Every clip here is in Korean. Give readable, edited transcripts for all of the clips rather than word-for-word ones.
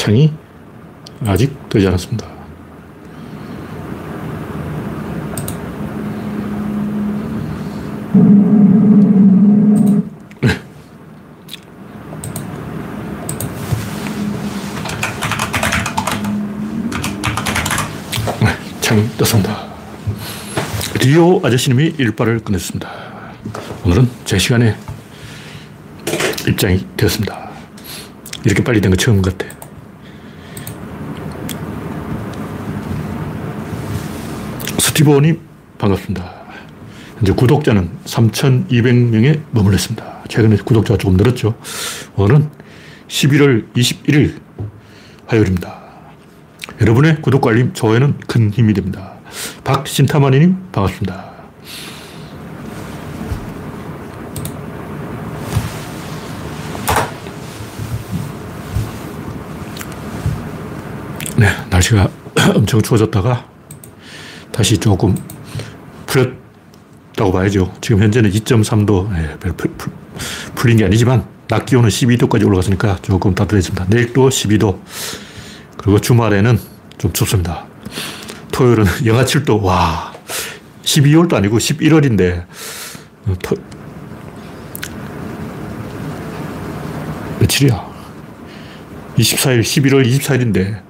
창이 아직 뜨지 않았습니다. 창이 떴습니다. 리오 아저씨님이 일발을 꺼냈습니다. 오늘은 제 시간에 입장이 되었습니다. 이렇게 빨리 된 거 처음 같아. 스티브님 반갑습니다. 현재 구독자는 3,200명에 머물렀습니다. 최근에 구독자가 조금 늘었죠. 오늘은 11월 21일 화요일입니다. 여러분의 구독과 알림, 좋아요는 큰 힘이 됩니다. 박신타마니님 반갑습니다. 네, 날씨가 엄청 추워졌다가 다시 조금 풀렸다고 봐야죠. 지금 현재는 2.3도, 네, 풀린 게 아니지만 낮 기온은 12도까지 올라갔으니까 조금 따뜻해집니다. 내일도 12도, 그리고 주말에는 좀 춥습니다. 토요일은 영하 7도. 와, 12월도 아니고 11월인데 며칠이야? 24일, 11월 24일인데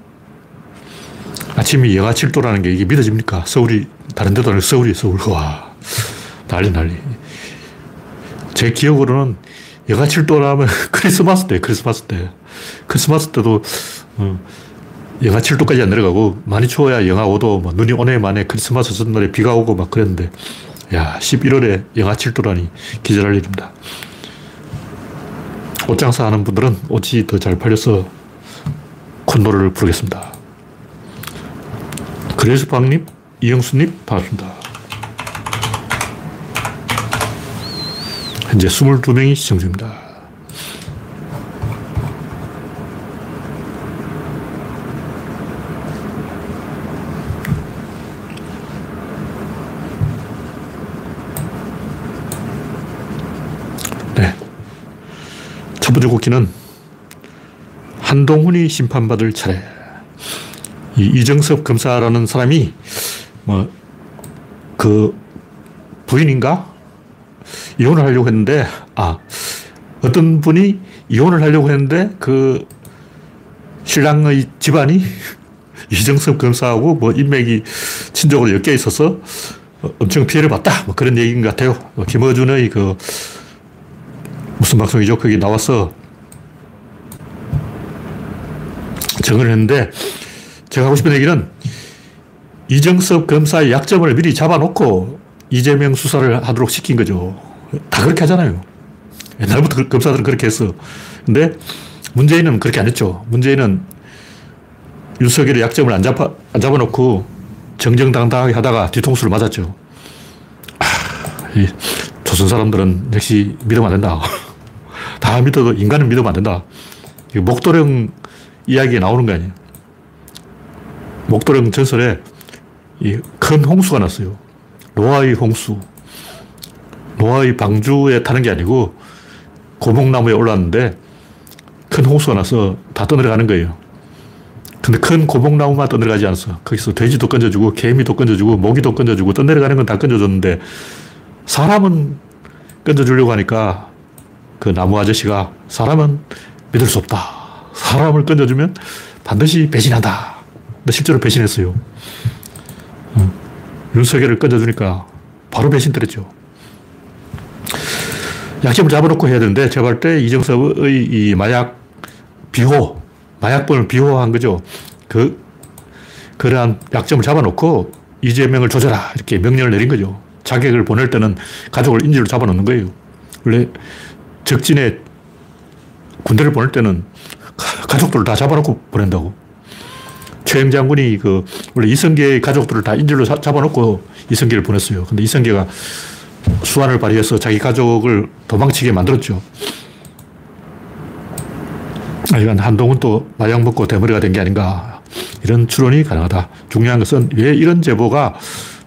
아침이 영하 7도라는 게 이게 믿어집니까? 서울이 다른 데도 아니고 서울이에요, 서울. 와, 난리. 제 기억으로는 영하 7도라면 크리스마스 때. 크리스마스 때도 영하 7도까지 안 내려가고, 많이 추워야 영하 5도, 막 눈이 오네 만에 크리스마스 전날에 비가 오고 막 그랬는데, 야, 11월에 영하 7도라니 기절할 일입니다. 옷장사 하는 분들은 옷이 더 잘 팔려서 콧노래를 부르겠습니다. 그래서 박님, 이영수님, 반갑습니다. 현재 22명이 시청 중입니다. 첫 번째 곡기는 한동훈이 심판받을 차례. 이 이정섭 검사라는 사람이 그 부인인가 이혼을 하려고 했는데, 어떤 분이 이혼을 하려고 했는데 그 신랑의 집안이 이정섭 검사하고 인맥이 친족으로 엮여 있어서 엄청 피해를 봤다, 그런 얘기인 것 같아요. 김어준의 그 무슨 방송이죠? 거기 나와서 정을 했는데, 제가 하고 싶은 얘기는 이정섭 검사의 약점을 미리 잡아놓고 이재명 수사를 하도록 시킨 거죠. 다 그렇게 하잖아요. 옛날부터 검사들은 그렇게 했어. 근데 문재인은 그렇게 안 했죠. 문재인은 윤석열의 약점을 안 잡아놓고 정정당당하게 하다가 뒤통수를 맞았죠. 이 조선 사람들은 역시 믿으면 안 된다. 다 믿어도 인간은 믿으면 안 된다. 목도령 이야기에 나오는 거 아니에요. 목도령 전설에 큰 홍수가 났어요. 노아의 홍수. 노아의 방주에 타는 게 아니고 고목나무에 올랐는데 큰 홍수가 나서 다 떠내려가는 거예요. 근데 큰 고목나무만 떠내려가지 않았어. 거기서 돼지도 건져주고 개미도 건져주고 모기도 건져주고 떠내려가는 건 다 건져줬는데 사람은 건져주려고 하니까 그 나무 아저씨가 사람은 믿을 수 없다. 사람을 건져주면 반드시 배신한다. 근데 실제로 배신했어요. 윤석열을 건져주니까 바로 배신들었죠. 약점을 잡아놓고 해야 되는데, 제가 볼 때 이정섭의 이 마약범을 비호한 거죠. 그러한 약점을 잡아놓고 이재명을 조져라, 이렇게 명령을 내린 거죠. 자객을 보낼 때는 가족을 인질로 잡아놓는 거예요. 원래 적진에 군대를 보낼 때는 가족들을 다 잡아놓고 보낸다고. 최영 장군이 원래 이성계의 가족들을 다 인질로 잡아놓고 이성계를 보냈어요. 근데 이성계가 수완을 발휘해서 자기 가족을 도망치게 만들었죠. 이건 한동훈도 마약 먹고 대머리가 된 게 아닌가, 이런 추론이 가능하다. 중요한 것은 왜 이런 제보가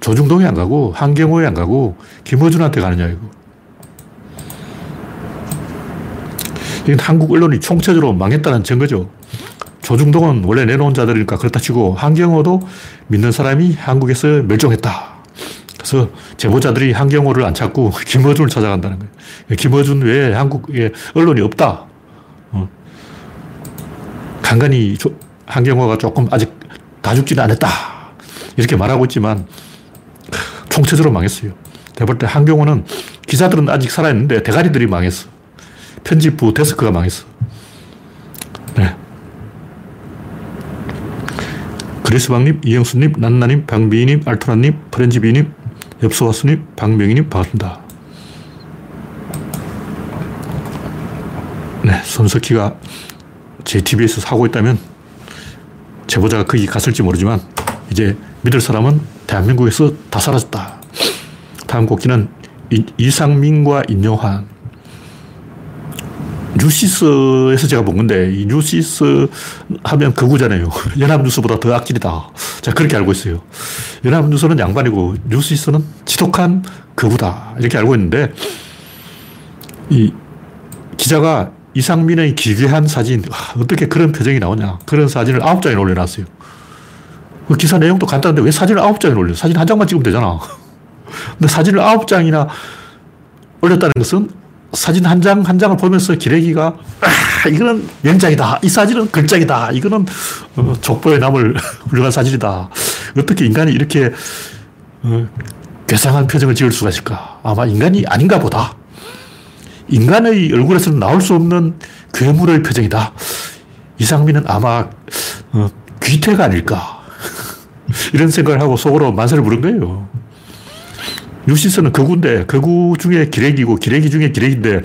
조중동이 안 가고 한경호에 안 가고 김어준한테 가느냐, 이거. 이건 한국 언론이 총체적으로 망했다는 증거죠. 조중동은 원래 내놓은 자들이니까 그렇다 치고 한경호도 믿는 사람이 한국에서 멸종했다. 그래서 제보자들이 한경호를 안 찾고 김어준을 찾아간다는 거예요. 김어준 외에 한국에 언론이 없다. 간간히 한경호가 조금 아직 다 죽지는 않았다. 이렇게 말하고 있지만 총체적으로 망했어요. 내가 볼 때 한경호는 기자들은 아직 살아있는데 대가리들이 망했어. 편집부 데스크가 망했어. 네. 그리스방님, 이영수님, 난나님, 방비님, 알토란님, 프렌지비님, 엽소화수님, 박명희님 반갑습니다. 네, 손석희가 JTBC에서 사고 있다면 제보자가 거기 갔을지 모르지만 이제 믿을 사람은 대한민국에서 다 사라졌다. 다음 곡기는 이상민과 인용환. 뉴시스에서 제가 본 건데, 이 뉴시스 하면 거구잖아요. 연합뉴스보다 더 악질이다. 제가 그렇게 알고 있어요. 연합뉴스는 양반이고, 뉴시스는 지독한 거구다. 이렇게 알고 있는데, 이 기자가 이상민의 기괴한 사진, 어떻게 그런 표정이 나오냐. 그런 사진을 9장에 올려놨어요. 그 기사 내용도 간단한데 왜 사진을 9장에 올려요? 사진 한 장만 찍으면 되잖아. 근데 사진을 9장이나 올렸다는 것은 사진 한 장, 한 장을 보면서 기레기가, 아, 이거는 명장이다. 이 사진은 글장이다. 이거는 족보에 남을 훌륭한 사진이다. 어떻게 인간이 이렇게 괴상한 표정을 지을 수가 있을까? 아마 인간이 아닌가 보다. 인간의 얼굴에서는 나올 수 없는 괴물의 표정이다. 이상민은 아마 귀태가 아닐까. 이런 생각을 하고 속으로 만세를 부른 거예요. 뉴시스는 거구인데, 거구 중에 기레기고, 기레기 중에 기레기인데,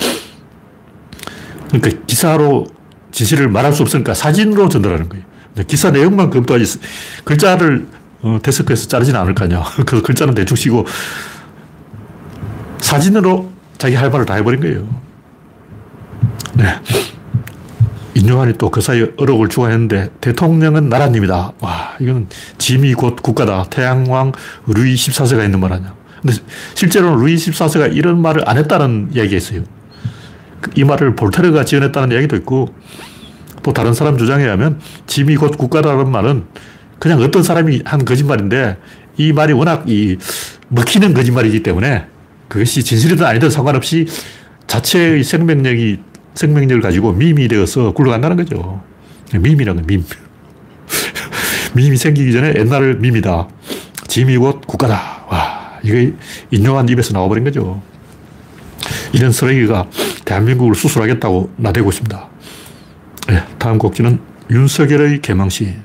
그러니까 기사로 진실을 말할 수 없으니까 사진으로 전달하는 거예요. 기사 내용만 검토하지, 글자를 데스크에서 자르진 않을 거 아니야. 그래서 글자는 대충 쉬고, 사진으로 자기 할 말을 다 해버린 거예요. 네. 인요한이 또 그 사이에 어록을 추가했는데, 대통령은 나라님이다. 와, 이건 짐이 곧 국가다. 태양왕 루이 14세가 있는 말 아니야. 근데 실제로는 루이 14세가 이런 말을 안 했다는 이야기가 있어요. 이 말을 볼테르가 지어냈다는 이야기도 있고, 또 다른 사람 주장에 의하면 짐이 곧 국가라는 말은 그냥 어떤 사람이 한 거짓말인데, 이 말이 워낙 먹히는 거짓말이기 때문에 그것이 진실이든 아니든 상관없이 자체의 생명력을 가지고 밈이 되어서 굴러간다는 거죠. 밈이라는 건 밈. 밈이 생기기 전에 옛날의 밈이다. 짐이 곧 국가다. 와. 이게 인용한 입에서 나와버린 거죠. 이런 쓰레기가 대한민국을 수술하겠다고 나대고 있습니다. 네, 다음 곡지는 윤석열의 개망신.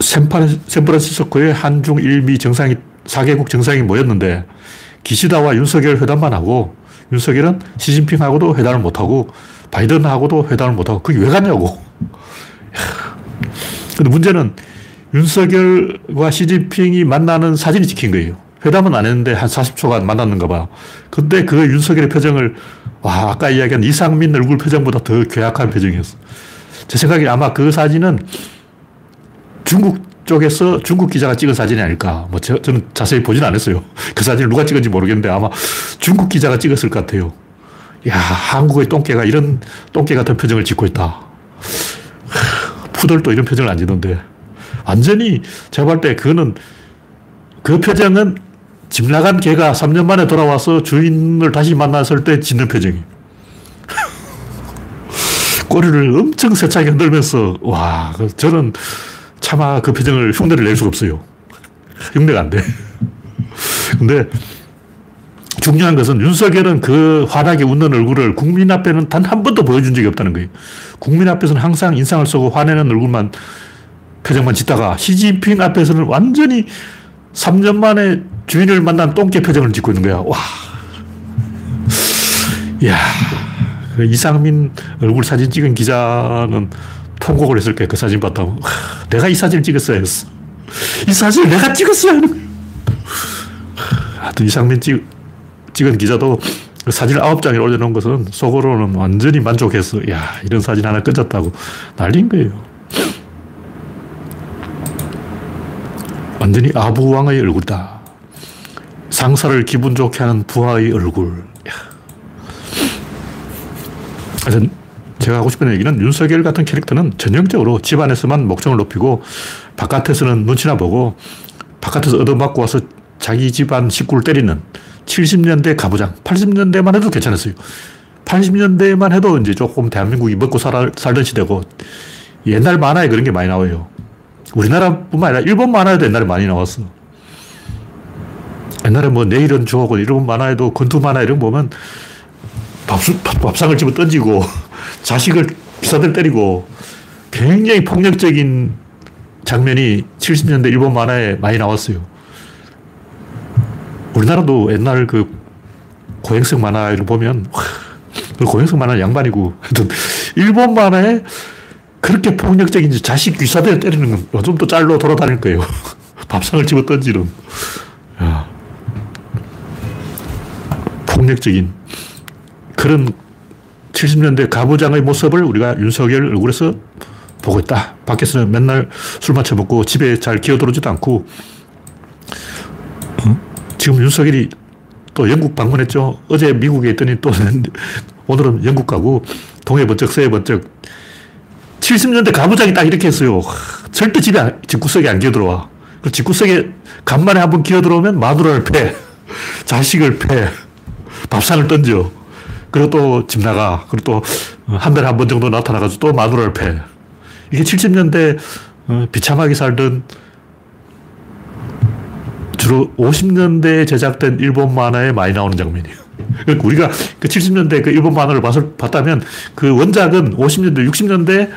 샌프란시스코에 한중 일미 정상이 4개국 정상이 모였는데 기시다와 윤석열 회담만 하고 윤석열은 시진핑하고도 회담을 못하고 바이든하고도 회담을 못하고 그게 왜 갔냐고. 근데 문제는 윤석열과 시진핑이 만나는 사진이 찍힌 거예요. 회담은 안 했는데 한 40초간 만났는가 봐. 근데 그 윤석열의 표정을, 와, 아까 이야기한 이상민 얼굴 표정보다 더 괴악한 표정이었어. 제 생각에 아마 그 사진은 중국 쪽에서 중국 기자가 찍은 사진이 아닐까. 뭐, 저는 자세히 보진 않았어요. 그 사진을 누가 찍은지 모르겠는데 아마 중국 기자가 찍었을 것 같아요. 야, 한국의 똥개가 이런 똥개 같은 표정을 짓고 있다. 푸들도 이런 표정을 안 짓는데. 완전히 제가 볼 때 그거는 그 표정은 집 나간 개가 3년 만에 돌아와서 주인을 다시 만났을 때 짓는 표정이에요. 꼬리를 엄청 세차게 흔들면서 와, 저는 차마 그 표정을 흉내를 낼 수가 없어요. 흉내가 안 돼. 근데 중요한 것은 윤석열은 그 환하게 웃는 얼굴을 국민 앞에는 단 한 번도 보여준 적이 없다는 거예요. 국민 앞에서는 항상 인상을 쓰고 화내는 얼굴만 표정만 짓다가 시진핑 앞에서는 완전히 3년 만에 주인을 만난 똥개 표정을 짓고 있는 거야. 와. 이야. 그 이상민 얼굴 사진 찍은 기자는 통곡을 했을 거야. 그 사진 봤다고. 내가 이 사진을 찍었어야 했어. 이 사진을 내가 찍었어야 하는 거야. 하여튼 이상민 찍은 기자도 그 사진을 9장에 올려놓은 것은 속으로는 완전히 만족했어. 이야, 이런 사진 하나 끊었다고 난리인 거예요. 완전히 아부왕의 얼굴이다. 상사를 기분 좋게 하는 부하의 얼굴. 하여튼 제가 하고 싶은 얘기는 윤석열 같은 캐릭터는 전형적으로 집안에서만 목청을 높이고 바깥에서는 눈치나 보고 바깥에서 얻어맞고 와서 자기 집안 식구를 때리는 70년대 가부장, 80년대만 해도 괜찮았어요. 80년대만 해도 이제 조금 대한민국이 먹고 살던 시대고 옛날 만화에 그런 게 많이 나와요. 우리나라뿐만 아니라 일본 만화에도 옛날에 많이 나왔어. 옛날에 뭐 내일은 좋고 일본 만화에도 권투 만화 이런 거 보면 밥상을 집어 던지고 자식을 기사들 때리고 굉장히 폭력적인 장면이 70년대 일본 만화에 많이 나왔어요. 우리나라도 옛날 그 고행성 만화를 보면 고행성 만화는 양반이고 하여튼 일본 만화에 그렇게 폭력적인지 자식 귀사대에 때리는 건 요즘 또 짤로 돌아다닐 거예요. 밥상을 집어 던지는. 야. 폭력적인 그런 70년대 가부장의 모습을 우리가 윤석열 얼굴에서 보고 있다. 밖에서는 맨날 술 마셔 먹고 집에 잘 기어들어오지도 않고 지금 윤석열이 또 영국 방문했죠. 어제 미국에 있더니 또 오늘은 영국 가고 동해 번쩍 서해 번쩍 70년대 가부장이 딱 이렇게 했어요. 절대 집에 집구석에 안 기어들어와. 그 집구석에 간만에 한번 기어들어오면 마누라를 패, 자식을 패, 밥상을 던져. 그리고 또 집 나가. 그리고 또 한 달에 한 번 정도 나타나가지고 또 마누라를 패. 이게 70년대 비참하게 살던 주로 50년대에 제작된 일본 만화에 많이 나오는 장면이에요. 그러니까 우리가 그 70년대 그 일본 만화를 봤다면 그 원작은 50년대, 60년대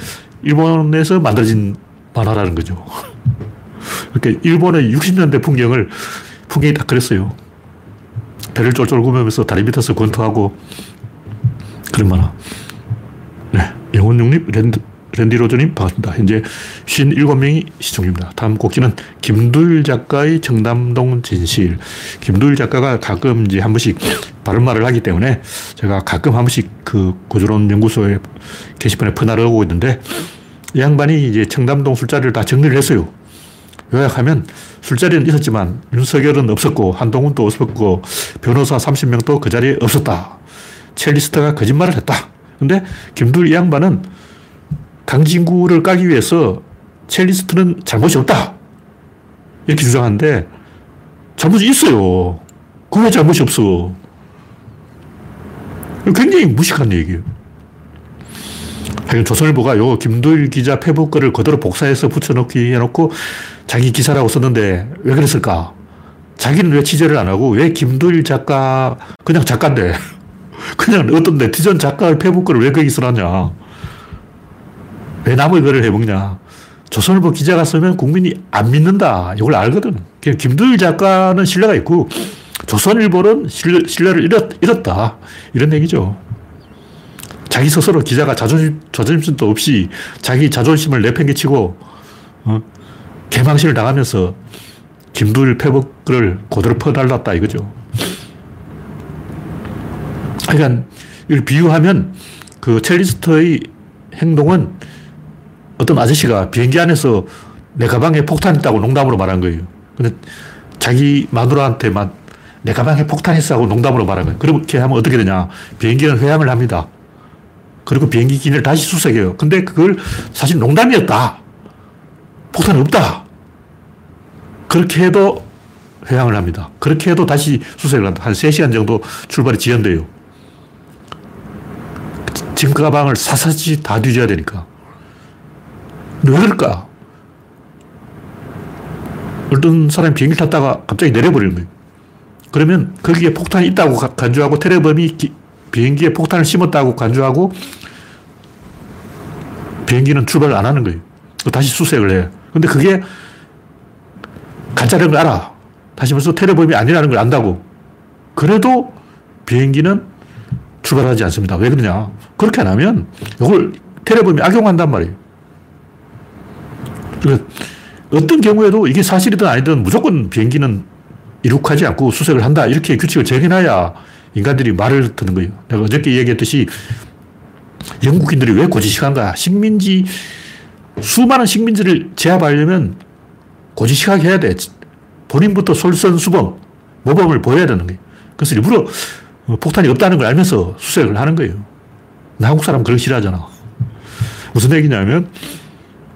일본에서 만들어진 만화라는 거죠. 그러니까 일본의 60년대 풍경이 딱 그랬어요. 배를 쫄쫄 굽으면서 다리 밑에서 권투하고 그런 만화. 네, 영혼육립 랜디로즈님 반갑습니다. 현재 57명이 시청입니다. 다음 곡기는 김두일 작가의 청담동 진실. 김두일 작가가 가끔 이제 한 번씩 바른 말을 하기 때문에 제가 가끔 한 번씩 그 고조론 연구소의 게시판에 퍼나를 하고 있는데 이 양반이 이제 청담동 술자리를 다 정리를 했어요. 요약하면 술자리는 있었지만 윤석열은 없었고 한동훈도 없었고 변호사 30명도 그 자리에 없었다. 첼리스트가 거짓말을 했다. 근데 김두일 이 양반은 강진구를 까기 위해서 첼리스트는 잘못이 없다. 이렇게 주장하는데 잘못이 있어요. 그게 잘못이 없어. 굉장히 무식한 얘기예요. 하여간 조선일보가 요 김두일 기자 페북 글을 그대로 복사해서 붙여넣기 해놓고 자기 기사라고 썼는데 왜 그랬을까? 자기는 왜 취재를 안 하고 왜 김두일 작가, 그냥 작가인데, 그냥 어떤 네티즌 작가의 페북 글을 왜 거기 써놨냐? 왜 남의 글을 해먹냐. 조선일보 기자가 쓰면 국민이 안 믿는다. 이걸 알거든. 김두일 작가는 신뢰가 있고 조선일보는 신뢰를 잃었다. 이런 얘기죠. 자기 스스로 기자가 자존심도 없이 자기 자존심을 내팽개치고 개망신을 당하면서 김두일 페북 글을 그대로 퍼달랐다 이거죠. 그러니까 이걸 비유하면 그 첼리스트의 행동은 어떤 아저씨가 비행기 안에서 내 가방에 폭탄 있다고 농담으로 말한 거예요. 근데 자기 마누라한테만 내 가방에 폭탄 있어 하고 농담으로 말한 거예요. 그렇게 하면 어떻게 되냐. 비행기는 회항을 합니다. 그리고 비행기 기내를 다시 수색해요. 근데 그걸 사실 농담이었다. 폭탄은 없다. 그렇게 해도 회항을 합니다. 그렇게 해도 다시 수색을 한다. 한 3시간 정도 출발이 지연돼요. 짐 가방을 사사지 다 뒤져야 되니까. 왜 그럴까? 어떤 사람이 비행기 탔다가 갑자기 내려버리는 거예요. 그러면 거기에 폭탄이 있다고 간주하고 테러범이 비행기에 폭탄을 심었다고 간주하고 비행기는 출발을 안 하는 거예요. 다시 수색을 해요. 근데 그게 가짜라는 걸 알아. 다시 말해서 테러범이 아니라는 걸 안다고. 그래도 비행기는 출발하지 않습니다. 왜 그러냐. 그렇게 안 하면 이걸 테러범이 악용한단 말이에요. 그러니까 어떤 경우에도 이게 사실이든 아니든 무조건 비행기는 이륙하지 않고 수색을 한다. 이렇게 규칙을 정해놔야 인간들이 말을 듣는 거예요. 내가 어저께 얘기했듯이 영국인들이 왜 고지식한가. 식민지, 수많은 식민지를 제압하려면 고지식하게 해야 돼. 본인부터 솔선수범, 모범을 보여야 되는 거예요. 그래서 일부러 폭탄이 없다는 걸 알면서 수색을 하는 거예요. 나 한국 사람 그런 싫어하잖아. 무슨 얘기냐면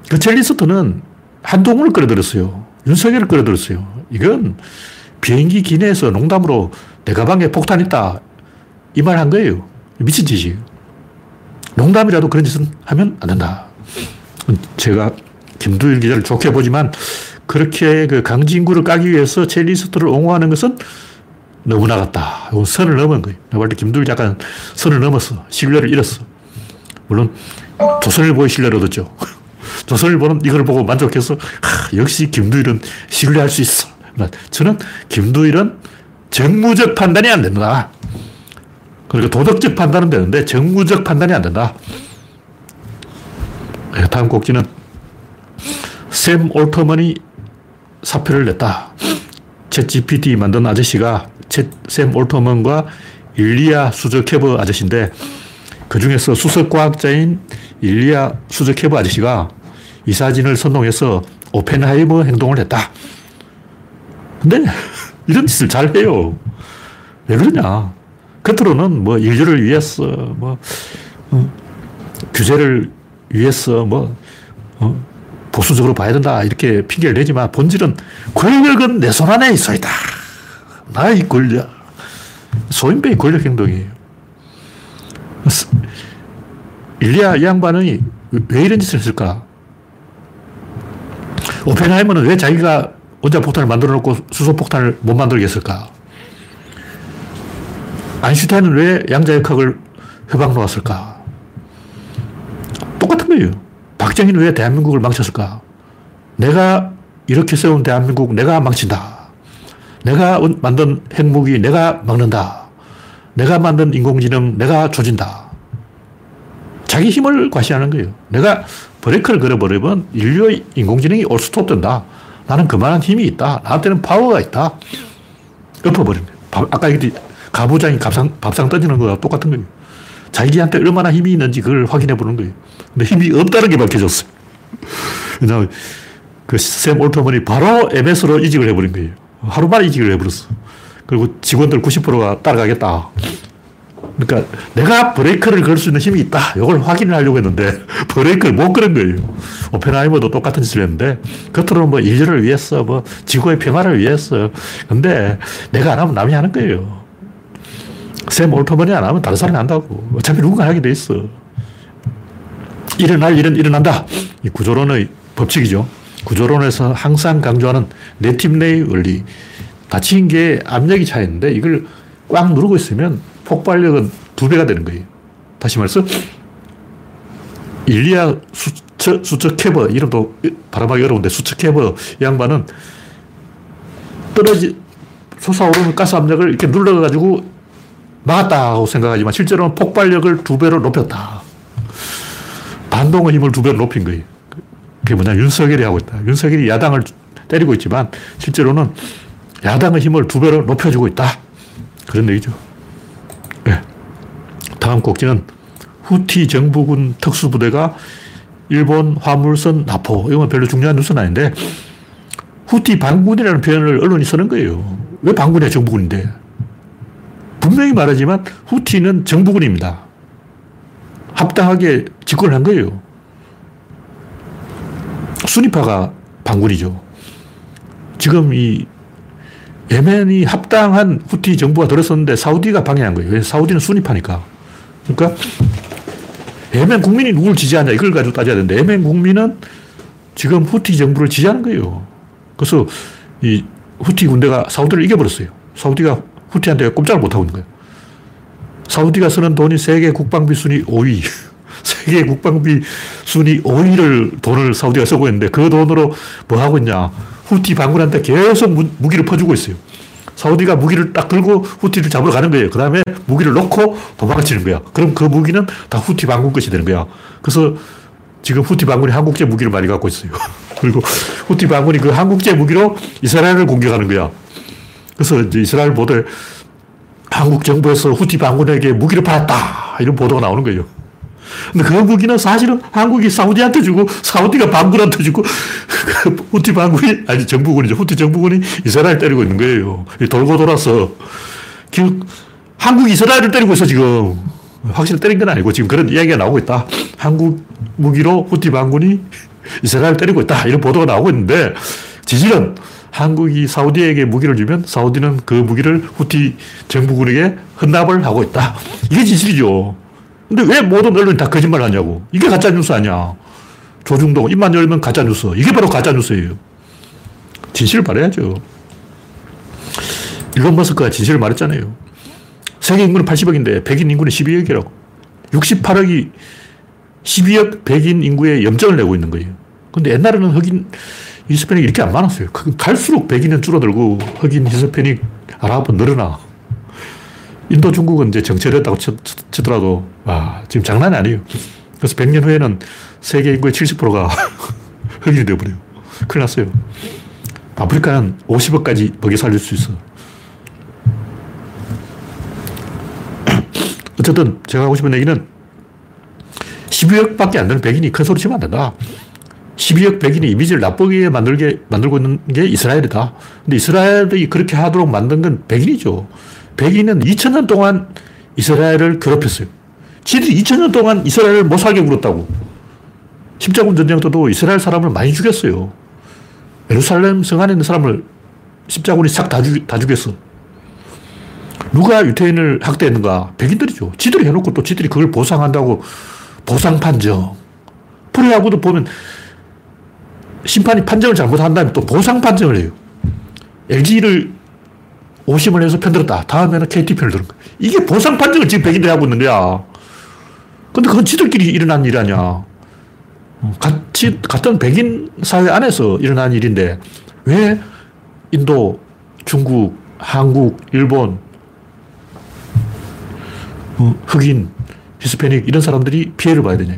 그 첼리스트는 한동훈을 끌어들였어요. 윤석열을 끌어들였어요. 이건 비행기 기내에서 농담으로 내 가방에 폭탄 있다 이 말 한 거예요. 미친 짓이에요. 농담이라도 그런 짓은 하면 안 된다. 제가 김두일 기자를 좋게 보지만 그렇게 그 강진구를 까기 위해서 첼리스트를 옹호하는 것은 너무 나갔다. 이건 선을 넘은 거예요. 내가 볼 때 김두일 약간 선을 넘었어. 신뢰를 잃었어. 물론 조선일보의 신뢰를 얻었죠. 조선일보는 이걸 보고 만족해서 역시 김두일은 신뢰할 수 있어. 저는 김두일은 정무적 판단이 안 된다. 그러니까 도덕적 판단은 되는데 정무적 판단이 안 된다. 다음 곡지는 샘 올터먼이 사표를 냈다. 챗GPT 만든 아저씨가 샘 올터먼과 일리야 수저케버 아저씨인데 그중에서 수석과학자인 일리야 수저케버 아저씨가 이 사진을 선동해서 오펜하이머 행동을 했다. 근데 이런 짓을 잘 해요. 왜 그러냐. 겉으로는 뭐 인류를 위해서 규제를 위해서 보수적으로 봐야 된다 이렇게 핑계를 내지만 본질은 권력은 내 손 안에 있어 있다. 나의 권력. 소인배의 권력 행동이에요. 일리야 양반이 왜 이런 짓을 했을까? 오펜하이머는 왜 자기가 원자폭탄을 만들어 놓고 수소폭탄을 못 만들게 했을까? 아인슈타인은 왜 양자역학을 해방 놓았을까? 똑같은 거예요. 박정희는 왜 대한민국을 망쳤을까? 내가 이렇게 세운 대한민국 내가 망친다. 내가 만든 핵무기 내가 막는다. 내가 만든 인공지능 내가 조진다. 자기 힘을 과시하는 거예요. 내가 브레이크를 걸어버리면 인류의 인공지능이 올스톱된다. 나는 그만한 힘이 있다. 나한테는 파워가 있다. 엎어버린 거예요. 아까 얘기했듯이 가부장이 밥상 던지는 거와 똑같은 거예요. 자기한테 얼마나 힘이 있는지 그걸 확인해 보는 거예요. 근데 힘이 없다는 게 밝혀졌어요. 그래서 그 샘 올터먼이 바로 MS로 이직을 해버린 거예요. 하루 만에 이직을 해버렸어. 그리고 직원들 90%가 따라가겠다. 그러니까 내가 브레이크를 걸 수 있는 힘이 있다. 이걸 확인을 하려고 했는데 브레이크를 못 걸은 거예요. 오펜하이머도 똑같은 짓을 했는데 겉으로는 뭐 인류를 위해서 뭐 지구의 평화를 위해서 근데 내가 안 하면 남이 하는 거예요. 샘 올터먼이 안 하면 다른 사람이 한다고. 어차피 누군가 하게 돼 있어. 일어날 일은 일어난다. 이 구조론의 법칙이죠. 구조론에서 항상 강조하는 내 팀 내의 원리. 다친 게 압력이 차있는데 이걸 꽉 누르고 있으면 폭발력은 2배가 되는 거예요. 다시 말해서 일리야 수척해버 이름도 발음하기 어려운데 수척해버 이 양반은 솟아오르는 가스 압력을 이렇게 눌러가지고 막았다고 생각하지만 실제로는 폭발력을 2배로 높였다. 반동의 힘을 2배로 높인 거예요. 그게 뭐냐, 윤석열이 하고 있다. 윤석열이 야당을 때리고 있지만 실제로는 야당의 힘을 2배로 높여주고 있다. 그런 얘기죠. 네. 다음 곡지는 후티 정부군 특수부대가 일본 화물선 납포. 이건 별로 중요한 뉴스는 아닌데 후티 반군이라는 표현을 언론이 쓰는 거예요. 왜 반군이야, 정부군인데. 분명히 말하지만 후티는 정부군입니다. 합당하게 집권을 한 거예요. 순위파가 반군이죠. 지금 이 예멘이 합당한 후티 정부가 들었었는데 사우디가 방해한 거예요. 왜? 사우디는 순위파니까. 그러니까 예멘 국민이 누굴 지지하냐 이걸 가지고 따져야 되는데 예멘 국민은 지금 후티 정부를 지지하는 거예요. 그래서 이 후티 군대가 사우디를 이겨버렸어요. 사우디가 후티한테 꼼짝을 못하고 있는 거예요. 사우디가 쓰는 돈이 세계 국방비 순위 5위. 세계 국방비 순위 5위를 돈을 사우디가 쓰고 있는데 그 돈으로 뭐 하고 있냐. 후티 반군한테 계속 무기를 퍼주고 있어요. 사우디가 무기를 딱 들고 후티를 잡으러 가는 거예요. 그 다음에 무기를 놓고 도망치는 거야. 그럼 그 무기는 다 후티 반군 것이 되는 거야. 그래서 지금 후티 반군이 한국제 무기를 많이 갖고 있어요. 그리고 후티 반군이 그 한국제 무기로 이스라엘을 공격하는 거야. 그래서 이제 이스라엘 보도에 한국 정부에서 후티 반군에게 무기를 팔았다. 이런 보도가 나오는 거예요. 근데 그 무기는 사실은 한국이 사우디한테 주고 사우디가 반군한테 주고 후티 반군이, 아니 정부군이죠. 후티 정부군이 이스라엘 때리고 있는 거예요. 돌고 돌아서. 한국이 이스라엘을 때리고 있어 지금. 확실히 때린 건 아니고 지금 그런 이야기가 나오고 있다. 한국 무기로 후티 반군이 이스라엘을 때리고 있다. 이런 보도가 나오고 있는데, 지질은 한국이 사우디에게 무기를 주면 사우디는 그 무기를 후티 정부군에게 헌납을 하고 있다. 이게 지질이죠. 근데 왜 모든 언론이 다 거짓말을 하냐고. 이게 가짜뉴스 아니야. 조중동 입만 열면 가짜뉴스. 이게 바로 가짜뉴스예요. 진실을 말해야죠. 일론 머스크가 진실을 말했잖아요. 세계 인구는 80억인데 백인 인구는 12억이라고. 68억이 12억 백인 인구의 0점을 내고 있는 거예요. 근데 옛날에는 흑인, 히스패닉이 이렇게 안 많았어요. 갈수록 백인은 줄어들고 흑인, 히스패닉, 아랍은 늘어나. 인도, 중국은 이제 정체를 했다고 치더라도 와, 지금 장난이 아니에요. 그래서 100년 후에는 세계 인구의 70%가 흑인이 되어버려요. 큰일 났어요. 아프리카는 50억까지 먹여 살릴 수 있어. 어쨌든 제가 하고 싶은 얘기는 12억밖에 안 되는 백인이 큰 소리 치면 안 된다. 12억 백인이 이미지를 나쁘게 만들고 있는 게 이스라엘이다. 근데 이스라엘이 그렇게 하도록 만든 건 백인이죠. 백인은 2000년 동안 이스라엘을 괴롭혔어요. 지들이 2000년 동안 이스라엘을 못 살게 굴었다고. 십자군 전쟁 때도 이스라엘 사람을 많이 죽였어요. 예루살렘 성 안에 있는 사람을 십자군이 싹 다 죽였어. 누가 유태인을 학대했는가? 백인들이죠. 지들이 해놓고 또 지들이 그걸 보상한다고 보상 판정. 프로야구도 보면 심판이 판정을 잘못한다면 또 보상 판정을 해요. LG를 오심을 해서 편들었다. 다음에는 KT 편을 들은 거야. 이게 보상 판정을 지금 백인들이 하고 있는 거야. 근데 그건 지들끼리 일어난 일 아니야. 같은 백인 사회 안에서 일어난 일인데 왜 인도, 중국, 한국, 일본, 흑인, 히스패닉 이런 사람들이 피해를 봐야 되냐.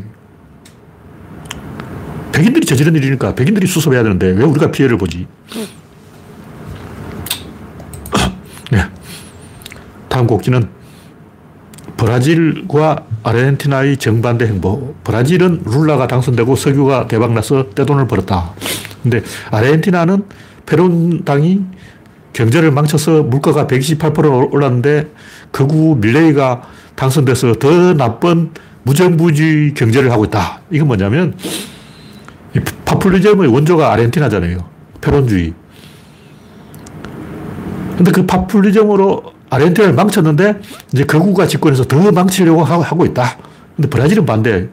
백인들이 저지른 일이니까 백인들이 수습해야 되는데 왜 우리가 피해를 보지? 네. 다음 곡지는 브라질과 아르헨티나의 정반대 행보. 브라질은 룰라가 당선되고 석유가 대박나서 떼돈을 벌었다. 근데 아르헨티나는 페론당이 경제를 망쳐서 물가가 128% 올랐는데 거구 밀레이가 당선돼서 더 나쁜 무정부주의 경제를 하고 있다. 이건 뭐냐면 이 파퓰리즘의 원조가 아르헨티나잖아요. 페론주의. 근데 그 파퓰리즘으로 아르헨티나를 망쳤는데 이제 거구가 집권해서 더 망치려고 하고 있다. 근데 브라질은 반대예요.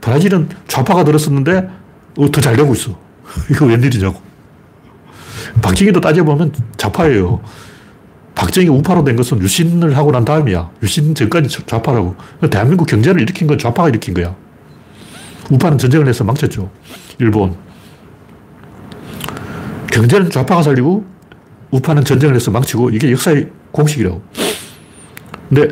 브라질은 좌파가 들었었는데 더 잘 되고 있어. 이거 웬일이냐고. 박정희도 따져보면 좌파예요. 박정희가 우파로 된 것은 유신을 하고 난 다음이야. 유신 전까지 좌파라고. 대한민국 경제를 일으킨 건 좌파가 일으킨 거야. 우파는 전쟁을 해서 망쳤죠. 일본. 경제는 좌파가 살리고 우파는 전쟁을 해서 망치고 이게 역사의 공식이라고. 근데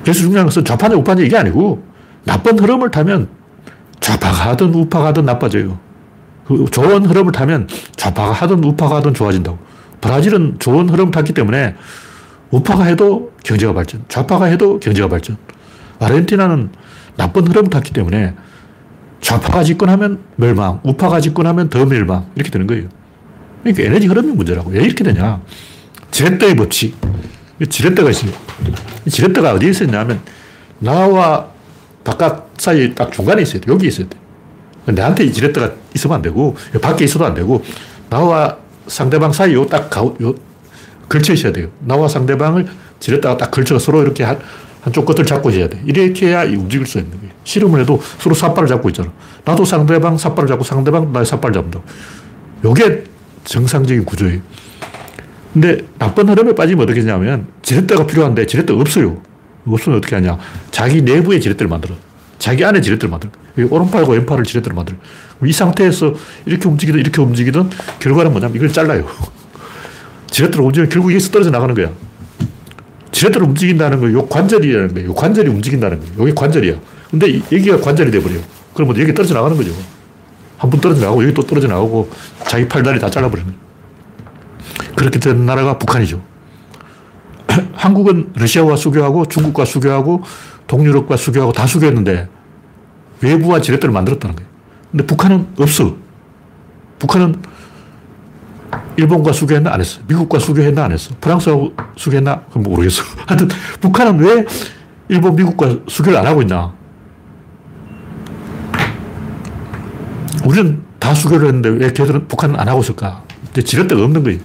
여기서 중요한 것은 좌파냐 우파냐 이게 아니고 나쁜 흐름을 타면 좌파가 하든 우파가 하든 나빠져요. 그 좋은 흐름을 타면 좌파가 하든 우파가 하든 좋아진다고. 브라질은 좋은 흐름을 탔기 때문에 우파가 해도 경제가 발전, 좌파가 해도 경제가 발전. 아르헨티나는 나쁜 흐름을 탔기 때문에 좌파가 집권하면 멸망, 우파가 집권하면 더 멸망 이렇게 되는 거예요. 그러니까 에너지 흐름이 문제라고. 왜 이렇게 되냐. 지렛대의 법칙. 지렛대가 있어요. 지렛대가 어디에 있었냐면 나와 바깥 사이 딱 중간에 있어야 돼. 여기 있어야 돼. 나한테 이 지렛대가 있으면 안 되고 밖에 있어도 안 되고 나와 상대방 사이 요 딱 걸쳐 있어야 돼요. 나와 상대방을 지렛대가 딱 걸쳐서 서로 이렇게 한쪽 끝을 잡고 있어야 돼. 이렇게 해야 움직일 수 있는 거예요. 씨름을 해도 서로 삿발을 잡고 있잖아. 나도 상대방 삿발을 잡고 상대방도 나의 삿발을 잡는다고. 요게 정상적인 구조예요. 근데 나쁜 흐름에 빠지면 어떻게 되냐면 지렛대가 필요한데 지렛대가 없어요. 없으면 어떻게 하냐. 자기 내부의 지렛대를 만들어. 자기 안에 지렛대를 만들어. 오른팔과 왼팔을 지렛대로 만들어. 이 상태에서 이렇게 움직이든 이렇게 움직이든 결과는 뭐냐면 이걸 잘라요. 지렛대로 움직이면 결국 여기서 떨어져 나가는 거야. 지렛대로 움직인다는 건 요 관절이라는 거예요. 요 관절이 움직인다는 거예요. 요게 관절이야. 근데 여기가 관절이 돼버려요. 그러면 여기 떨어져 나가는 거죠. 한 번 떨어져 나가고 여기 또 떨어져 나가고 자기 팔다리 다 잘라버리는 거예요. 그렇게 된 나라가 북한이죠. 한국은 러시아와 수교하고 중국과 수교하고 동유럽과 수교하고 다 수교했는데 외부와 지렛대를 만들었다는 거예요. 근데 북한은 없어. 북한은 일본과 수교했나? 안 했어. 미국과 수교했나? 안 했어. 프랑스하고 수교했나? 그건 모르겠어. 하여튼 북한은 왜 일본, 미국과 수교를 안 하고 있나? 우리는 다 수교를 했는데 왜 걔들은 북한은 안 하고 있을까? 이제 지렛대가 없는 거예요.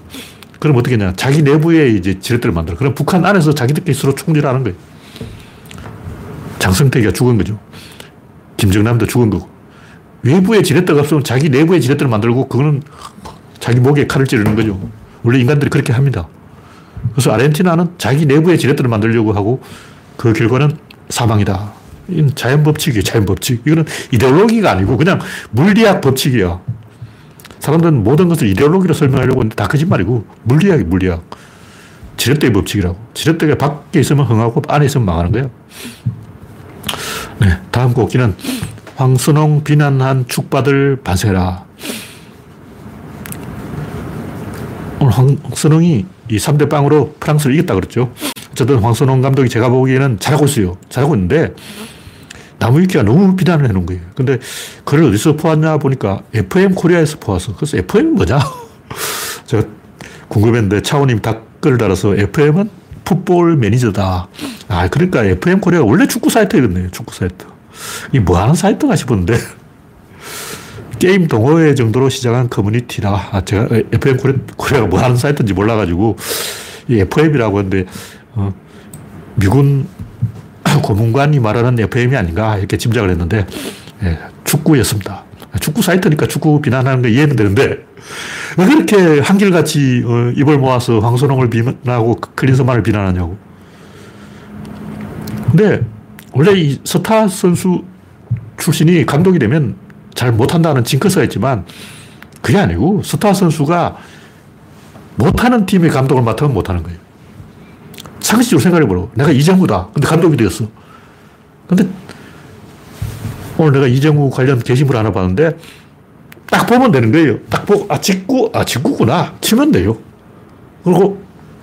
그럼 어떻게 하냐. 자기 내부에 이제 지렛대를 만들어. 그럼 북한 안에서 자기들끼리 서로 총질하는 거예요. 장성택이가 죽은 거죠. 김정남도 죽은 거고. 외부에 지렛대가 없으면 자기 내부에 지렛대를 만들고 그거는 자기 목에 칼을 찌르는 거죠. 원래 인간들이 그렇게 합니다. 그래서 아르헨티나는 자기 내부에 지렛대를 만들려고 하고 그 결과는 사망이다. 이건 자연법칙이에요. 자연법칙. 이거는 이데올로기가 아니고 그냥 물리학 법칙이야. 사람들은 모든 것을 이데올로기로 설명하려고 하는데 다 거짓말이고 물리학이 물리학. 지렛대의 법칙이라고. 지렛대가 밖에 있으면 흥하고 안에 있으면 망하는 거예요. 네, 다음 곡기는 황선홍 비난한 축받을 반세라. 오늘 황선홍이 이 3대 빵으로 프랑스를 이겼다 그랬죠. 어쨌든 황선홍 감독이 제가 보기에는 잘하고 있어요. 잘하고 있는데 나무위키가 너무 비난을 해놓은 거예요. 근데 글을 어디서 보았냐 보니까 FM 코리아에서 보았어. 그래서 FM은 뭐냐? 제가 궁금했는데 차오님 댓글을 달아서 FM은 풋볼 매니저다. 아, 그러니까 FM 코리아가 원래 축구 사이트였네요. 축구 사이트. 이 뭐 하는 사이트가 싶었는데 게임 동호회 정도로 시작한 커뮤니티라. 아, 제가 FM 코리아가 뭐 하는 사이트인지 몰라가지고 이 FM이라고 했는데 미군 고문관이 말하는 FM이 아닌가 이렇게 짐작을 했는데 예, 축구였습니다. 축구 사이트니까 축구 비난하는 거 이해는 되는데 왜 그렇게 한결같이 입을 모아서 황선홍을 비난하고 클린스만을 비난하냐고. 근데 원래 이 스타 선수 출신이 감독이 되면 잘 못한다는 징크스가 있지만 그게 아니고 스타 선수가 못하는 팀의 감독을 맡으면 못하는 거예요. 상식적으로 생각해보라고. 내가 이정우다. 근데 감독이 되었어. 근데 오늘 내가 이정우 관련 게시물을 하나 봤는데 딱 보면 되는 거예요. 딱 보고 직구구나. 치면 돼요. 그리고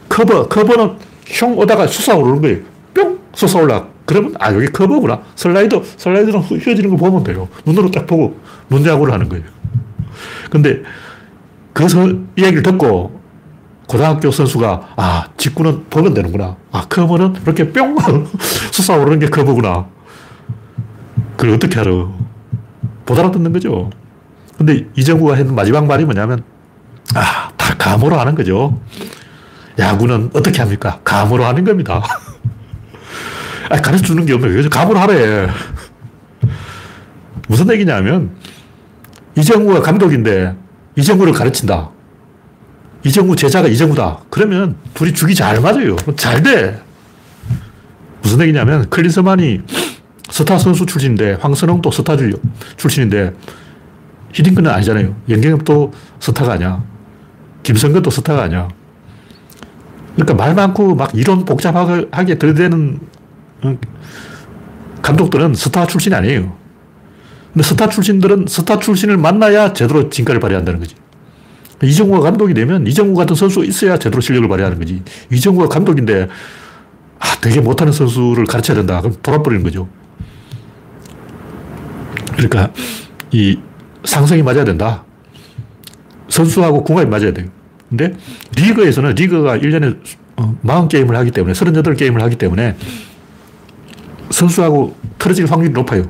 커버는 형 오다가 솟아오르는 거예요. 뿅! 솟아올라. 그러면 아 여기 커버구나. 슬라이드는 휘어지는 거 보면 돼요. 눈으로 딱 보고 문제하고를 하는 거예요. 근데 그래서 이야기를 듣고 고등학교 선수가 아 직구는 보면 되는구나. 아 커버는 이렇게 뿅 솟아오르는 게 커버구나. 그걸 어떻게 알아? 못 알아듣는 거죠. 근데 이정구가 했던 마지막 말이 뭐냐면 아 다 감으로 하는 거죠. 야구는 어떻게 합니까? 감으로 하는 겁니다. 아 가르쳐주는 게 없네. 감으로 하래. 무슨 얘기냐면 이정구가 감독인데 이정구를 가르친다. 이정구 제자가 이정구다. 그러면 둘이 죽이 잘 맞아요. 잘 돼. 무슨 얘기냐면 클린스만이 스타 선수 출신인데 황선홍도 스타 출신인데 히딩크는 아니잖아요. 연경엽도 스타가 아니야. 김성근도 스타가 아니야. 그러니까 말 많고 막 이론 복잡하게 들이대는 감독들은 스타 출신이 아니에요. 근데 스타 출신들은 스타 출신을 만나야 제대로 진가를 발휘한다는 거지. 이정우가 감독이 되면 이정우 같은 선수가 있어야 제대로 실력을 발휘하는 거지. 이정우가 감독인데 아, 되게 못하는 선수를 가르쳐야 된다. 그럼 돌아버리는 거죠. 그러니까 이 상성이 맞아야 된다. 선수하고 궁합이 맞아야 돼요. 근데 리그에서는 리그가 1년에 40게임을 하기 때문에 38게임을 하기 때문에 선수하고 틀어질 확률이 높아요.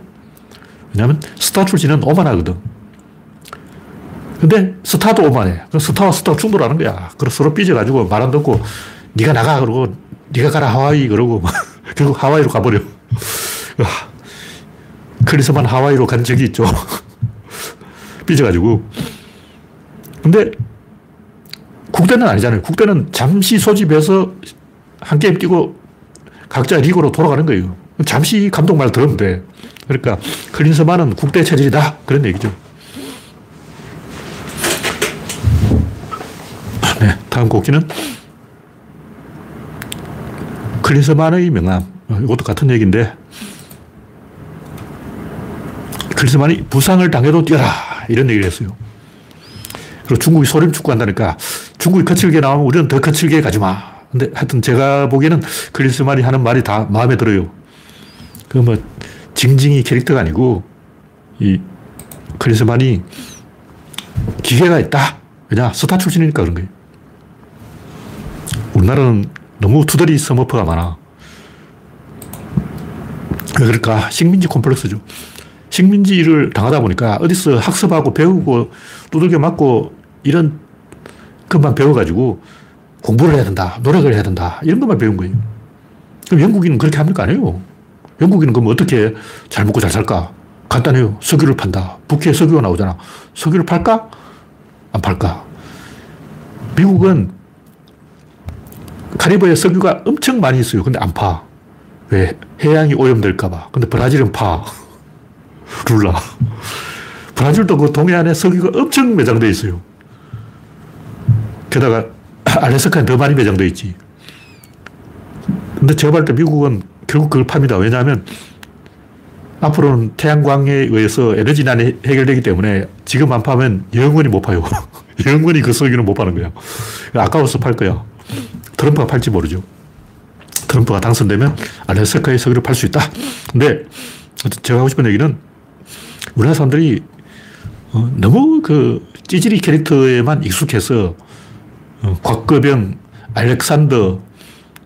왜냐하면 스타 출신은 오만하거든. 근데 스타도 오만해. 그럼 스타와 스타가 충돌하는 거야. 그래서 서로 삐져가지고 말 안 듣고 네가 나가 그러고 네가 가라 하와이 그러고 결국 하와이로 가버려. 클린스만 하와이로 간 적이 있죠. 삐져가지고. 근데 국대는 아니잖아요. 국대는 잠시 소집해서 한 게임 뛰고 각자 리그로 돌아가는 거예요. 잠시 감독 말 들으면 돼. 그러니까 클린스만은 국대 체질이다. 그런 얘기죠. 네, 다음 곡기는 클린스만의 명함. 이것도 같은 얘기인데 클린스만이 부상을 당해도 뛰어라 이런 얘기를 했어요. 그리고 중국이 소림 축구한다니까 중국이 거칠게 나오면 우리는 더 거칠게 가지마. 근데 하여튼 제가 보기에는 클린스만이 하는 말이 다 마음에 들어요. 그 뭐 징징이 캐릭터가 아니고 이 클린스만이 기계가 있다. 왜냐 스타 출신이니까 그런 거예요. 우리나라는 너무 투덜이 서머프가 많아. 그러니까 식민지 콤플렉스죠. 식민지 일을 당하다 보니까 어디서 학습하고 배우고 두들겨 맞고 이런 것만 배워가지고 공부를 해야 된다, 노력을 해야 된다, 이런 것만 배운 거예요. 그럼 영국인은 그렇게 합니까? 아니에요. 영국인은 그럼 어떻게 잘 먹고 잘 살까? 간단해요. 석유를 판다. 북해에 석유가 나오잖아. 석유를 팔까? 안 팔까? 미국은 카리브해 석유가 엄청 많이 있어요. 근데 안 파. 왜? 해양이 오염될까봐. 근데 브라질은 파. 룰라. 브라질도 그 동해안에 석유가 엄청 매장되어 있어요. 게다가 알래스카는 더 많이 매장되어 있지. 근데 제가 봤을 때 미국은 결국 그걸 팝니다. 왜냐하면 앞으로는 태양광에 의해서 에너지난이 해결되기 때문에 지금 안 파면 영원히 못 파요. 영원히 그 석유는 못 파는 거야. 아까워서 팔 거야. 트럼프가 팔지 모르죠. 트럼프가 당선되면 알래스카의 석유를 팔 수 있다. 근데 제가 하고 싶은 얘기는 우리나라 사람들이 너무 그 찌질이 캐릭터에만 익숙해서 곽거병, 알렉산더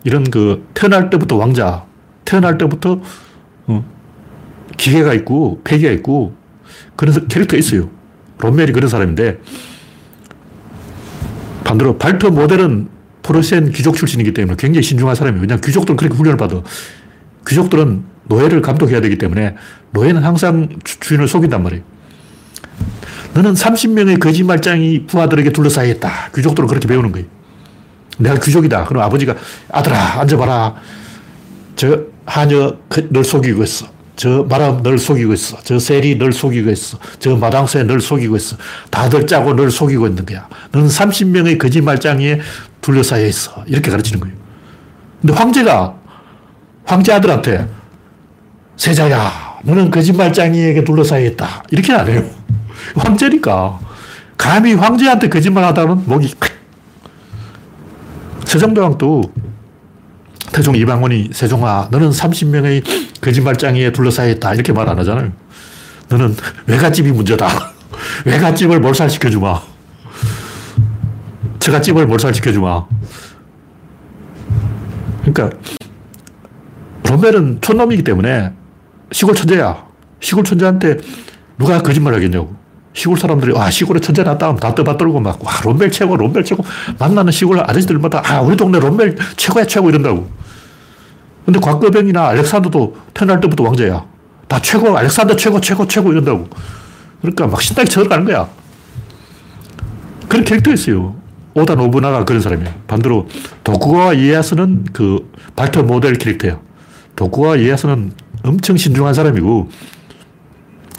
이런 그 태어날 때부터 왕자, 태어날 때부터 기계가 있고 폐기가 있고 그런 캐릭터가 있어요. 롬멜이 그런 사람인데 반대로 발터 모델은 포르센 귀족 출신이기 때문에 굉장히 신중한 사람이에요. 왜냐하면 귀족들은 그렇게 훈련을 받아. 귀족들은 노예를 감독해야 되기 때문에 노예는 항상 주인을 속인단 말이에요. 너는 30명의 거짓말장이 부하들에게 둘러싸여있다. 귀족들은 그렇게 배우는 거예요. 내가 귀족이다. 그럼 아버지가 아들아 앉아봐라. 저 하녀 널 속이고 있어. 저 마람 널 속이고 있어. 저 세리 널 속이고 있어. 저 마당쇠 널 속이고 있어. 다들 짜고 널 속이고 있는 거야. 너는 30명의 거짓말장에 둘러싸여 있어. 이렇게 가르치는 거예요. 근데 황제가 황제 아들한테 세자야 너는 거짓말장이에게 둘러싸여 있다. 이렇게는 안 해요. 황제니까. 감히 황제한테 거짓말하다면 목이 칵. 세종대왕도 태종 이방원이 세종아 너는 30명의 거짓말장이에 둘러싸여 있다. 이렇게 말 안 하잖아요. 너는 외갓집이 문제다. 외갓집을 몰살시켜주마. 처갓집을 몰살시켜주마. 그러니까 롬멜은 촌놈이기 때문에 시골 천재야. 시골 천재한테 누가 거짓말 하겠냐고. 시골 사람들이 와 시골에 천재 났다 하면 다 떠받들고 막 와 롬멜 최고 롬멜 최고 만나는 시골 아저씨들마다 아 우리 동네 롬멜 최고야 최고 이런다고. 근데 곽거병이나 알렉산더도 태어날 때부터 왕자야. 다 최고 알렉산더 최고 최고 최고 이런다고. 그러니까 막 신나게 쳐들어가는 거야. 그런 캐릭터였어요. 오다 노부나가 그런 사람이에요. 반대로 도쿠가와 이에야스는 그 발터 모델 캐릭터예요. 도쿠가와 이에야스는 엄청 신중한 사람이고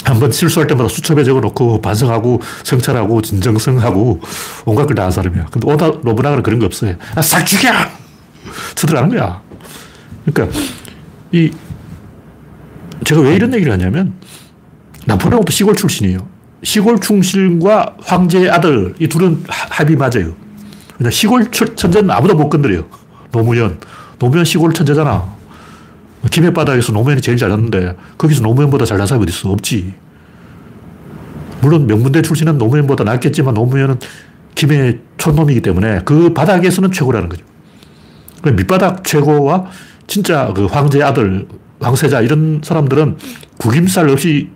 한번 실수할 때마다 수첩에 적어놓고 반성하고 성찰하고 진정성하고 온갖 걸 다 한 사람이야. 근데 오다 노부나가는 그런 거 없어요. 아, 싹 죽여! 쳐들어가는 거야. 그러니까 제가 왜 이런 얘기를 하냐면 나폴레옹도 시골 출신이에요. 시골 출신과 황제의 아들 이 둘은 합이 맞아요. 그냥 시골 천재는 아무도 못 건드려요. 노무현 시골 천재잖아. 김해바다에서 노무현이 제일 잘났는데 거기서 노무현보다 잘난 사람이 어디 있어? 없지. 물론 명문대 출신은 노무현보다 낫겠지만 노무현은 김해 촌놈이기 때문에 그 바닥에서는 최고라는 거죠. 밑바닥 최고와 진짜 그 황제의 아들, 황세자 이런 사람들은 구김살 없이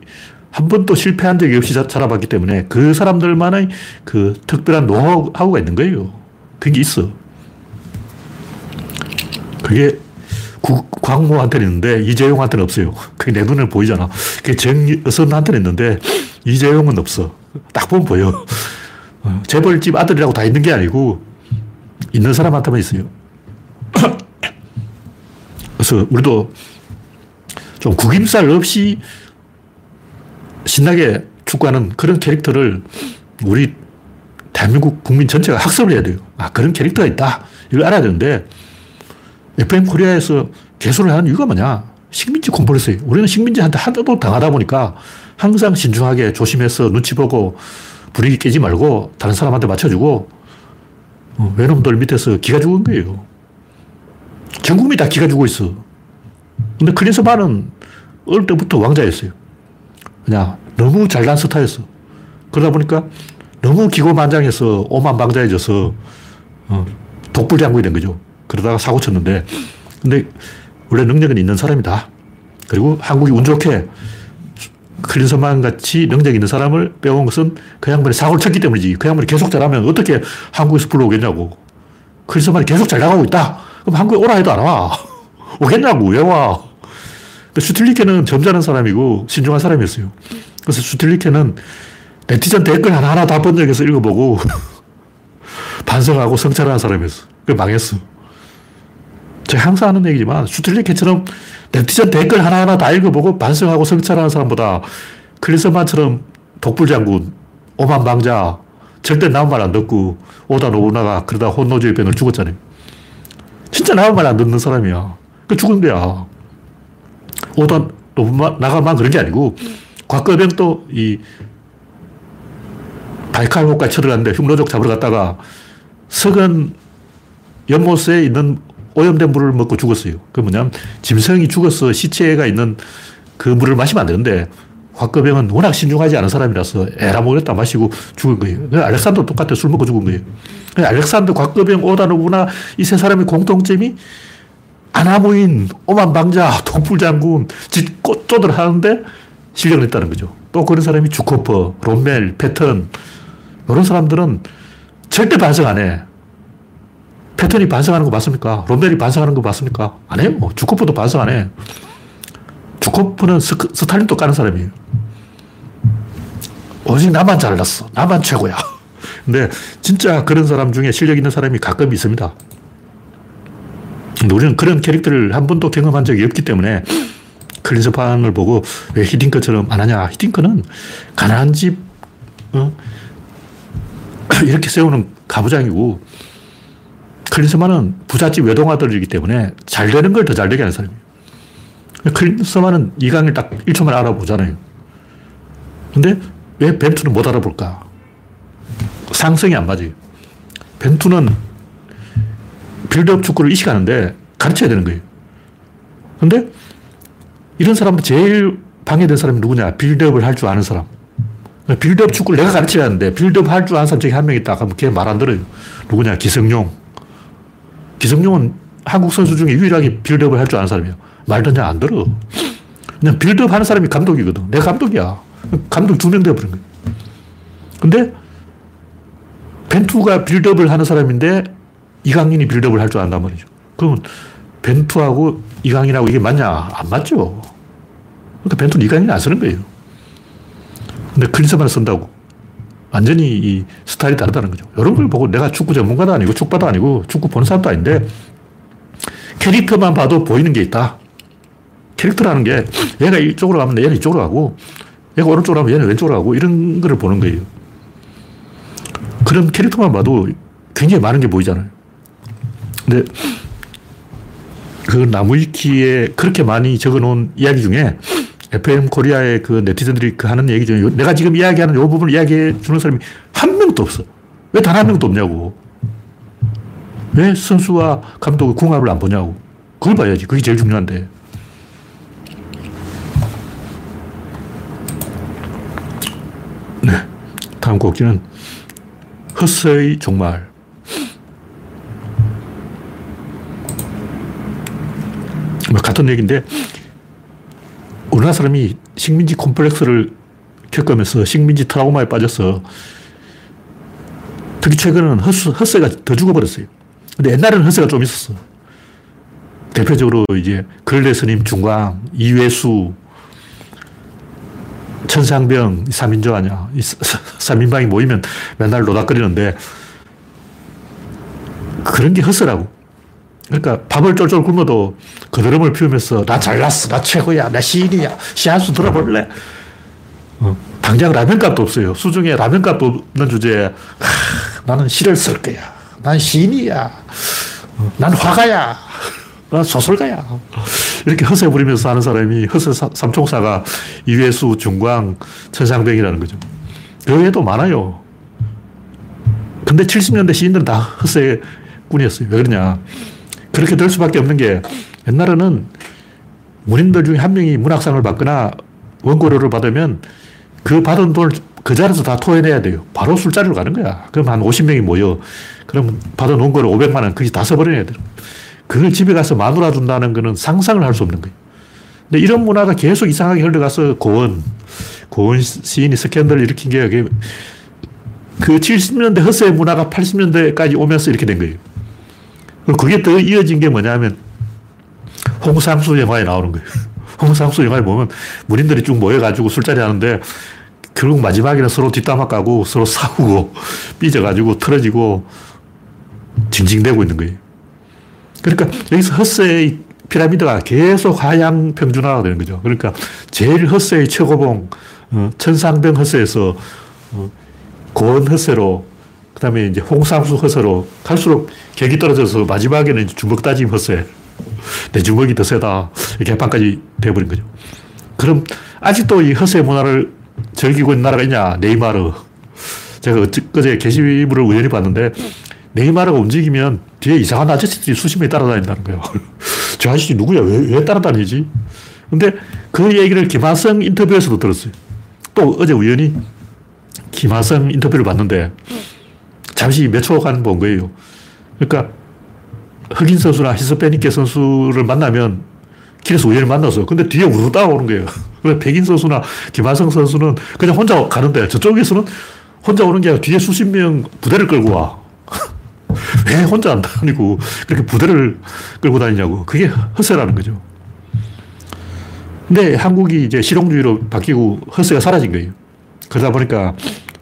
한 번도 실패한 적이 없이 자라봤기 때문에 그 사람들만의 그 특별한 노하우가 있는 거예요. 그게 있어. 그게 광모한테는 있는데 이재용한테는 없어요. 그게 내 눈에 보이잖아. 그게 정여선한테는 있는데 이재용은 없어. 딱 보면 보여. 재벌집 아들이라고 다 있는 게 아니고 있는 사람한테만 있어요. 그래서 우리도 좀 구김살 없이 신나게 축구하는 그런 캐릭터를 우리 대한민국 국민 전체가 학습을 해야 돼요. 아, 그런 캐릭터가 있다. 이걸 알아야 되는데 FM 코리아에서 개소를 하는 이유가 뭐냐. 식민지 공포를 했어요. 우리는 식민지한테 하도 당하다 보니까 항상 신중하게 조심해서 눈치 보고 분위기 깨지 말고 다른 사람한테 맞춰주고 외놈들 밑에서 기가 죽은 거예요. 전 국민이 다 기가 죽고 있어. 근데 클린스만은 어릴 때부터 왕자였어요. 그냥 너무 잘난 스타였어. 그러다 보니까 너무 기고만장해서 오만방자해져서 독불장군이 된 거죠. 그러다가 사고 쳤는데 근데 원래 능력은 있는 사람이다. 그리고 한국이 운 좋게 클린스만 같이 능력 있는 사람을 빼온 것은 그 양반이 사고를 쳤기 때문이지. 그 양반이 계속 잘하면 어떻게 한국에서 불러오겠냐고. 클린스만이 계속 잘 나가고 있다. 그럼 한국에 오라 해도 안 와. 오겠냐고. 왜 와. 슈틸리케는 점잖은 사람이고 신중한 사람이었어요. 그래서 슈틸리케는 네티즌 댓글 하나하나 다 번역해서 읽어보고 반성하고 성찰하는 사람이었어. 그게 망했어. 제가 항상 하는 얘기지만 슈틸리케처럼 네티즌 댓글 하나하나 다 읽어보고 반성하고 성찰하는 사람보다 클린스만처럼 독불장군, 오만방자, 절대 남은 말 안 듣고 오다 노부나가 그러다 혼노주의 병을 죽었잖아요. 진짜 남은 말 안 듣는 사람이야. 그 죽은 거야. 오다 노부나가만 그런 게 아니고 곽거병도 이 바이칼호까지 쳐들어갔는데 흉노족 잡으러 갔다가 석은 연못에 있는 오염된 물을 먹고 죽었어요. 그게 뭐냐면 짐승이 죽어서 시체가 있는 그 물을 마시면 안 되는데 곽거병은 워낙 신중하지 않은 사람이라서 에라 모르겠다 마시고 죽은 거예요. 알렉산더 똑같아. 술 먹고 죽은 거예요. 알렉산더, 곽거병, 오다 노부나 이 세 사람의 공통점이 아나무인, 오만방자, 독불장군, 짓꽃조들 하는데 실력을 냈다는 거죠. 또 그런 사람이 주코퍼, 롬멜, 패턴 이런 사람들은 절대 반성 안 해. 패턴이 반성하는 거 맞습니까? 롬멜이 반성하는 거 맞습니까? 안 해요. 주코퍼도 반성 안 해. 주코퍼는 스탈린도 까는 사람이에요. 오직 나만 잘났어. 나만 최고야. 근데 진짜 그런 사람 중에 실력 있는 사람이 가끔 있습니다. 근데 우리는 그런 캐릭터를 한 번도 경험한 적이 없기 때문에 클린스만을 보고 왜 히딩크처럼 안 하냐. 히딩크는 가난한 집, 이렇게 세우는 가부장이고, 클린스만은 부잣집 외동아들이기 때문에 잘 되는 걸 더 잘 되게 하는 사람이에요. 클린스만은 이 강의를 딱 1초만 알아보잖아요. 근데 왜 벤투는 못 알아볼까? 상성이 안 맞아요. 벤투는 빌드업 축구를 이식하는데 가르쳐야 되는 거예요. 근데 이런 사람들 제일 방해된 사람이 누구냐? 빌드업을 할 줄 아는 사람. 빌드업 축구를 내가 가르쳐야 하는데 빌드업 할 줄 아는 사람 중에 한 명 있다. 그럼 걔 말 안 들어요. 누구냐? 기성용. 기성용은 한국 선수 중에 유일하게 빌드업을 할 줄 아는 사람이야. 말 듣냐? 안 들어. 그냥 빌드업 하는 사람이 감독이거든. 내가 감독이야. 감독 두 명 되어버린 거야. 근데 벤투가 빌드업을 하는 사람인데 이강인이 빌드업을 할 줄 안단 말이죠. 그러면 벤투하고 이강인하고 이게 맞냐? 안 맞죠. 그러니까 벤투는 이강인을 안 쓰는 거예요. 근데 클린스만을 쓴다고. 완전히 이 스타일이 다르다는 거죠. 이런 걸 보고 내가 축구 전문가도 아니고 축바도 아니고 축구 보는 사람도 아닌데 캐릭터만 봐도 보이는 게 있다. 캐릭터라는 게 얘가 이쪽으로 가면 얘는 이쪽으로 가고 얘가 오른쪽으로 가면 얘는 왼쪽으로 가고 이런 거를 보는 거예요. 그런 캐릭터만 봐도 굉장히 많은 게 보이잖아요. 근데 그 나무위키에 그렇게 많이 적어놓은 이야기 중에 FM 코리아의 그 네티즌들이 그 하는 얘기 중에 내가 지금 이야기하는 이 부분을 이야기해 주는 사람이 한 명도 없어. 왜 단 한 명도 없냐고. 왜 선수와 감독의 궁합을 안 보냐고. 그걸 봐야지. 그게 제일 중요한데. 네. 다음 곡지는 허스의 종말. 같은 얘기인데 우리나라 사람이 식민지 콤플렉스를 겪으면서 식민지 트라우마에 빠져서 특히 최근에는 허세가 더 죽어버렸어요. 근데 옛날에는 허세가 좀 있었어. 대표적으로 이제 근래 스님 중광, 이회수, 천상병, 3인조 아니야. 3인방이 모이면 맨날 노닥거리는데 그런 게 허세라고. 그러니까 밥을 쫄쫄 굶어도 거드름을 피우면서 나 잘났어, 나 최고야, 나 시인이야, 시한수 들어볼래? 당장 라면값도 없어요. 수중에 라면값도 없는 주제에 나는 시를 쓸 거야, 난 시인이야, 난 화가야, 난 소설가야. 이렇게 허세 부리면서 하는 사람이 허세 삼총사가 이회수, 중광, 천상병이라는 거죠. 그 외에도 많아요. 근데 70년대 시인들은 다 허세꾼이었어요. 왜 그러냐? 그렇게 될 수밖에 없는 게 옛날에는 문인들 중에 한 명이 문학상을 받거나 원고료를 받으면 그 받은 돈을 그 자리에서 다 토해내야 돼요. 바로 술자리로 가는 거야. 그럼 한 50명이 모여. 그럼 받은 원고료 500만 원 그게 다 써버려야 돼요. 그걸 집에 가서 마누라 준다는 거는 상상을 할 수 없는 거예요. 근데 이런 문화가 계속 이상하게 흘러가서 고원, 고은 시인이 스캔들을 일으킨 게 여기 그 70년대 허세 문화가 80년대까지 오면서 이렇게 된 거예요. 그게 또 이어진 게 뭐냐면 홍상수 영화에 나오는 거예요. 홍상수 영화에 보면 문인들이 쭉 모여가지고 술자리 하는데 결국 마지막에는 서로 뒷담화 까고 서로 싸우고 삐져가지고 틀어지고 징징대고 있는 거예요. 그러니까 여기서 허세의 피라미드가 계속 하향 평준화가 되는 거죠. 그러니까 제일 허세의 최고봉 천상병 허세에서 고은 허세로 그다음에 이제 홍상수 허세로 갈수록 격이 떨어져서 마지막에는 주먹 따짐 허세, 내 주먹이 더 세다 이렇게 해판까지 되어버린 거죠. 그럼 아직도 이 허세 문화를 즐기고 있는 나라가 있냐? 네이마르. 제가 어제 게시물을 우연히 봤는데 네이마르가 움직이면 뒤에 이상한 아저씨들이 수십명이 따라다닌다는 거예요. 저 아저씨 누구야? 왜 따라다니지? 근데 그 얘기를 김하성 인터뷰에서도 들었어요. 또 어제 우연히 김하성 인터뷰를 봤는데 잠시 몇 초간 본 거예요. 그러니까 흑인 선수나 히스패닉계 선수를 만나면 길에서 우연히 만나서 근데 뒤에 우르르 따라오는 거예요. 그래서 백인 선수나 김하성 선수는 그냥 혼자 가는데 저쪽에서는 혼자 오는 게 아니라 뒤에 수십 명 부대를 끌고 와. 왜 혼자 안 다니고 그렇게 부대를 끌고 다니냐고. 그게 허세라는 거죠. 근데 한국이 이제 실용주의로 바뀌고 허세가 사라진 거예요. 그러다 보니까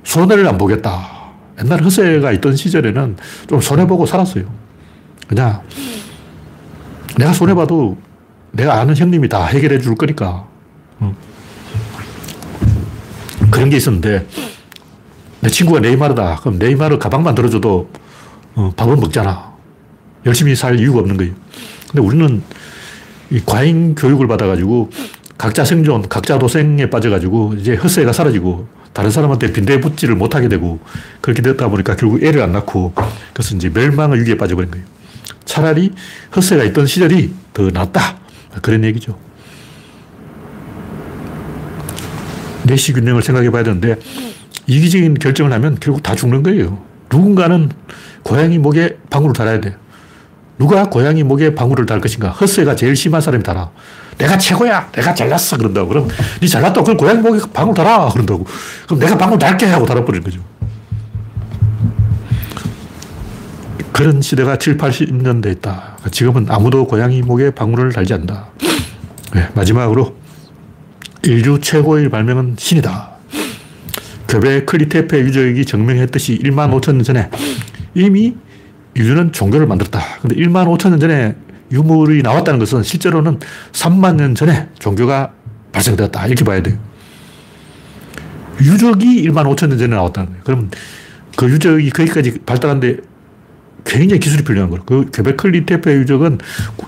손해를 안 보겠다. 옛날 허세가 있던 시절에는 좀 손해보고 살았어요. 그냥 내가 손해봐도 내가 아는 형님이 다 해결해 줄 거니까. 그런 게 있었는데 내 친구가 네이마르다. 그럼 네이마르 가방만 들어줘도 밥은 먹잖아. 열심히 살 이유가 없는 거예요. 근데 우리는 이 과잉 교육을 받아가지고 각자 생존, 각자 도생에 빠져가지고 이제 허세가 사라지고 다른 사람한테 빈대붙지를 못하게 되고 그렇게 됐다 보니까 결국 애를 안 낳고 그래서 이제 멸망의 위기에 빠져버린 거예요. 차라리 허세가 있던 시절이 더 낫다. 그런 얘기죠. 내시 균형을 생각해 봐야 되는데 이기적인 결정을 하면 결국 다 죽는 거예요. 누군가는 고양이 목에 방울을 달아야 돼. 누가 고양이 목에 방울을 달 것인가? 허세가 제일 심한 사람이 달아. 내가 최고야. 내가 잘났어. 그런다고. 그럼 니 잘났다고. 그럼 고양이 목에 방울 달아. 그런다고. 그럼 내가 방울 달게 하고 달아버리는 거죠. 그런 시대가 7, 80년대에 있다. 지금은 아무도 고양이 목에 방울을 달지 않는다. 네, 마지막으로 인류 최고의 발명은 신이다. 교배 크리테페 유적이 증명했듯이 1만 5천 년 전에 이미 인류는 종교를 만들었다. 근데 1만 5천 년 전에 유물이 나왔다는 것은 실제로는 3만 년 전에 종교가 발생되었다. 이렇게 봐야 돼요. 유적이 1만 5천 년 전에 나왔다는 거예요. 그럼 그 유적이 거기까지 발달하는데 굉장히 기술이 필요한 거예요. 그 교배 크리테페 유적은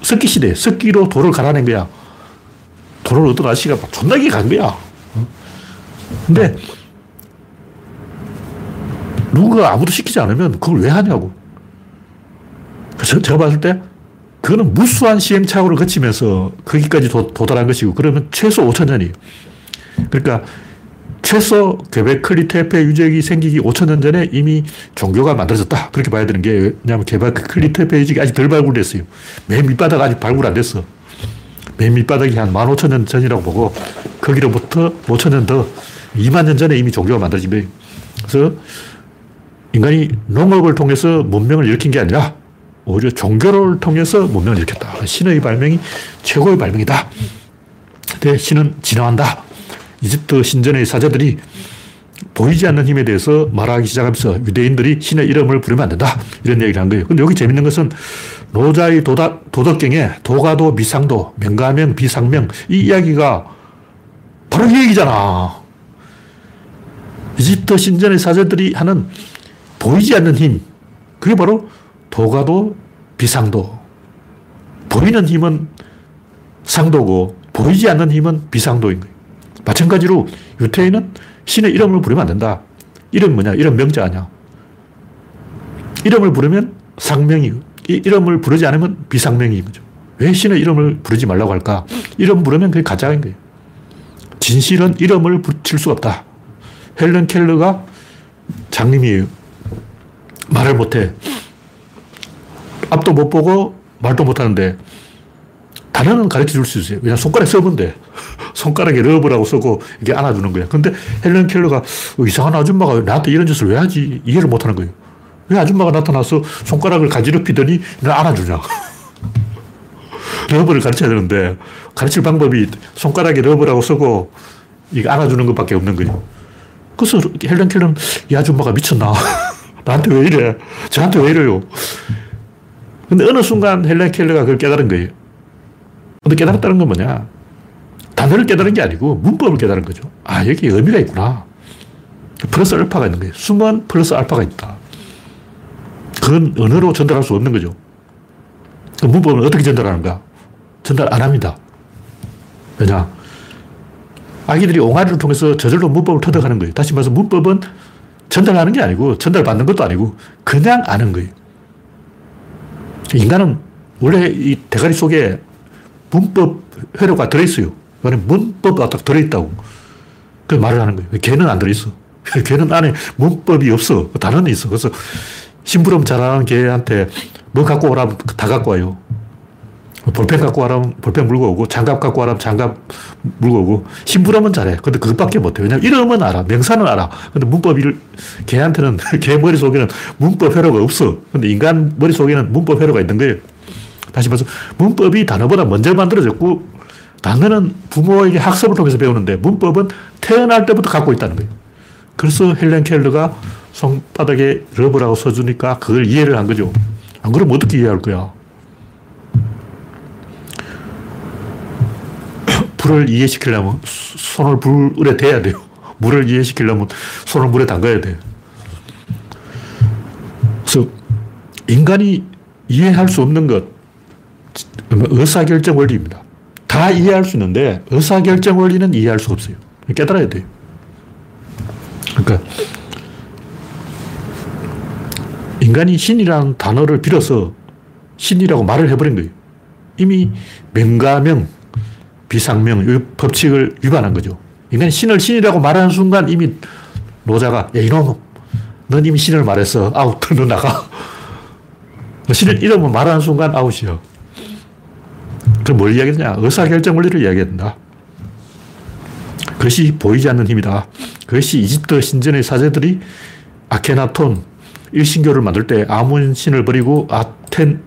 석기 시대, 석기로 돌을 갈아낸 거야. 돌을 어떤 아저씨가 존나게 간 거야. 근데 누가 아무도 시키지 않으면 그걸 왜 하냐고. 그래서 제가 봤을 때 그거는 무수한 시행착오를 거치면서 거기까지 도달한 것이고 그러면 최소 5천 년이에요. 그러니까 최소 교배 클리테페 유적이 생기기 5천 년 전에 이미 종교가 만들어졌다. 그렇게 봐야 되는 게 왜냐하면 교배 클리테페 유적이 아직 덜 발굴됐어요. 맨 밑바닥 아직 발굴 안 됐어. 맨 밑바닥이 한 1만 5천 년 전이라고 보고 거기로부터 5천 년 더 2만 년 전에 이미 종교가 만들어진 거예요. 그래서 인간이 농업을 통해서 문명을 일으킨 게 아니라 오히려 종교를 통해서 문명을 일으켰다. 신의 발명이 최고의 발명이다. 근데 신은 진화한다. 이집트 신전의 사자들이 보이지 않는 힘에 대해서 말하기 시작하면서 유대인들이 신의 이름을 부르면 안 된다. 이런 얘기를 한 거예요. 근데 여기 재밌는 것은 노자의 도덕경에 도가도 미상도, 명가명 비상명 이 이야기가 바로 이 얘기잖아. 이집트 신전의 사자들이 하는 보이지 않는 힘. 그게 바로 도가도 비상도. 보이는 힘은 상도고 보이지 않는 힘은 비상도인 거예요. 마찬가지로 유태인은 신의 이름을 부르면 안 된다. 이름 뭐냐? 이름 명자 아니야. 이름을 부르면 상명이고 이름을 부르지 않으면 비상명인 거죠. 왜 신의 이름을 부르지 말라고 할까? 이름 부르면 그게 가짜인 거예요. 진실은 이름을 붙일 수가 없다. 헬렌 켈러가 장님이에요. 말을 못해. 앞도 못 보고 말도 못하는데 단어는 가르쳐줄 수 있어요. 그냥 손가락 써본데 손가락에 러브라고 쓰고 이렇게 안아주는 거야. 근데 헬렌 켈러가 이상한 아줌마가 나한테 이런 짓을 왜 하지? 이해를 못 하는 거예요. 왜 아줌마가 나타나서 손가락을 가지럽히더니 날 안아주냐. 러브를 가르쳐야 되는데 가르칠 방법이 손가락에 러브라고 쓰고 이거 안아주는 것밖에 없는 거예요. 그래서 헬렌 켈러는 이 아줌마가 미쳤나. 나한테 왜 이래. 저한테 왜 이래요. 근데 어느 순간 헬렌 켈러가 그걸 깨달은 거예요. 근데 깨달았다는 건 뭐냐. 단어를 깨달은 게 아니고 문법을 깨달은 거죠. 아, 여기 의미가 있구나. 플러스 알파가 있는 거예요. 숨은 플러스 알파가 있다. 그건 언어로 전달할 수 없는 거죠. 그 문법은 어떻게 전달하는가? 전달 안 합니다. 왜냐? 아기들이 옹알이를 통해서 저절로 문법을 터득하는 거예요. 다시 말해서 문법은 전달하는 게 아니고 전달받는 것도 아니고 그냥 아는 거예요. 인간은 원래 이 대가리 속에 문법 회로가 들어있어요. 문법이 딱 들어있다고. 그래서 말을 하는 거예요. 걔는 안 들어있어. 걔는 안에 문법이 없어. 단어는 있어. 그래서 심부름 잘하는 걔한테 뭐 갖고 오라면 다 갖고 와요. 볼펜 갖고 와라면 볼펜 물고 오고, 장갑 갖고 와라면 장갑 물고 오고, 심부름은 잘해. 근데 그것밖에 못해. 왜냐면 이름은 알아. 명사는 알아. 근데 문법이, 걔한테는, 걔 머릿속에는 문법 회로가 없어. 근데 인간 머릿속에는 문법 회로가 있는 거예요. 다시 말해서 문법이 단어보다 먼저 만들어졌고, 단어는 부모에게 학습을 통해서 배우는데, 문법은 태어날 때부터 갖고 있다는 거예요. 그래서 헬렌 켈러가 손바닥에 러브라고 써주니까 그걸 이해를 한 거죠. 안 그러면 어떻게 이해할 거야? 불을 이해시키려면 손을 불에 대야 돼요. 물을 이해시키려면 손을 물에 담가야 돼요. 그래서 인간이 이해할 수 없는 것, 의사결정 원리입니다. 다 이해할 수 있는데 의사결정 원리는 이해할 수가 없어요. 깨달아야 돼요. 그러니까 인간이 신이라는 단어를 빌어서 신이라고 말을 해버린 거예요. 이미 명가명, 비상명, 이 법칙을 위반한 거죠. 인간이 신을 신이라고 말하는 순간 이미 노자가, 야, 이놈, 넌 이미 신을 말했어. 아웃, 너 나가. 신을 이름을 말하는 순간 아웃이야. 그럼 뭘 이야기했냐? 의사결정 원리를 이야기했다. 그것이 보이지 않는 힘이다. 그것이 이집트 신전의 사제들이 아케나톤, 일신교를 만들 때 아문 신을 버리고 아톤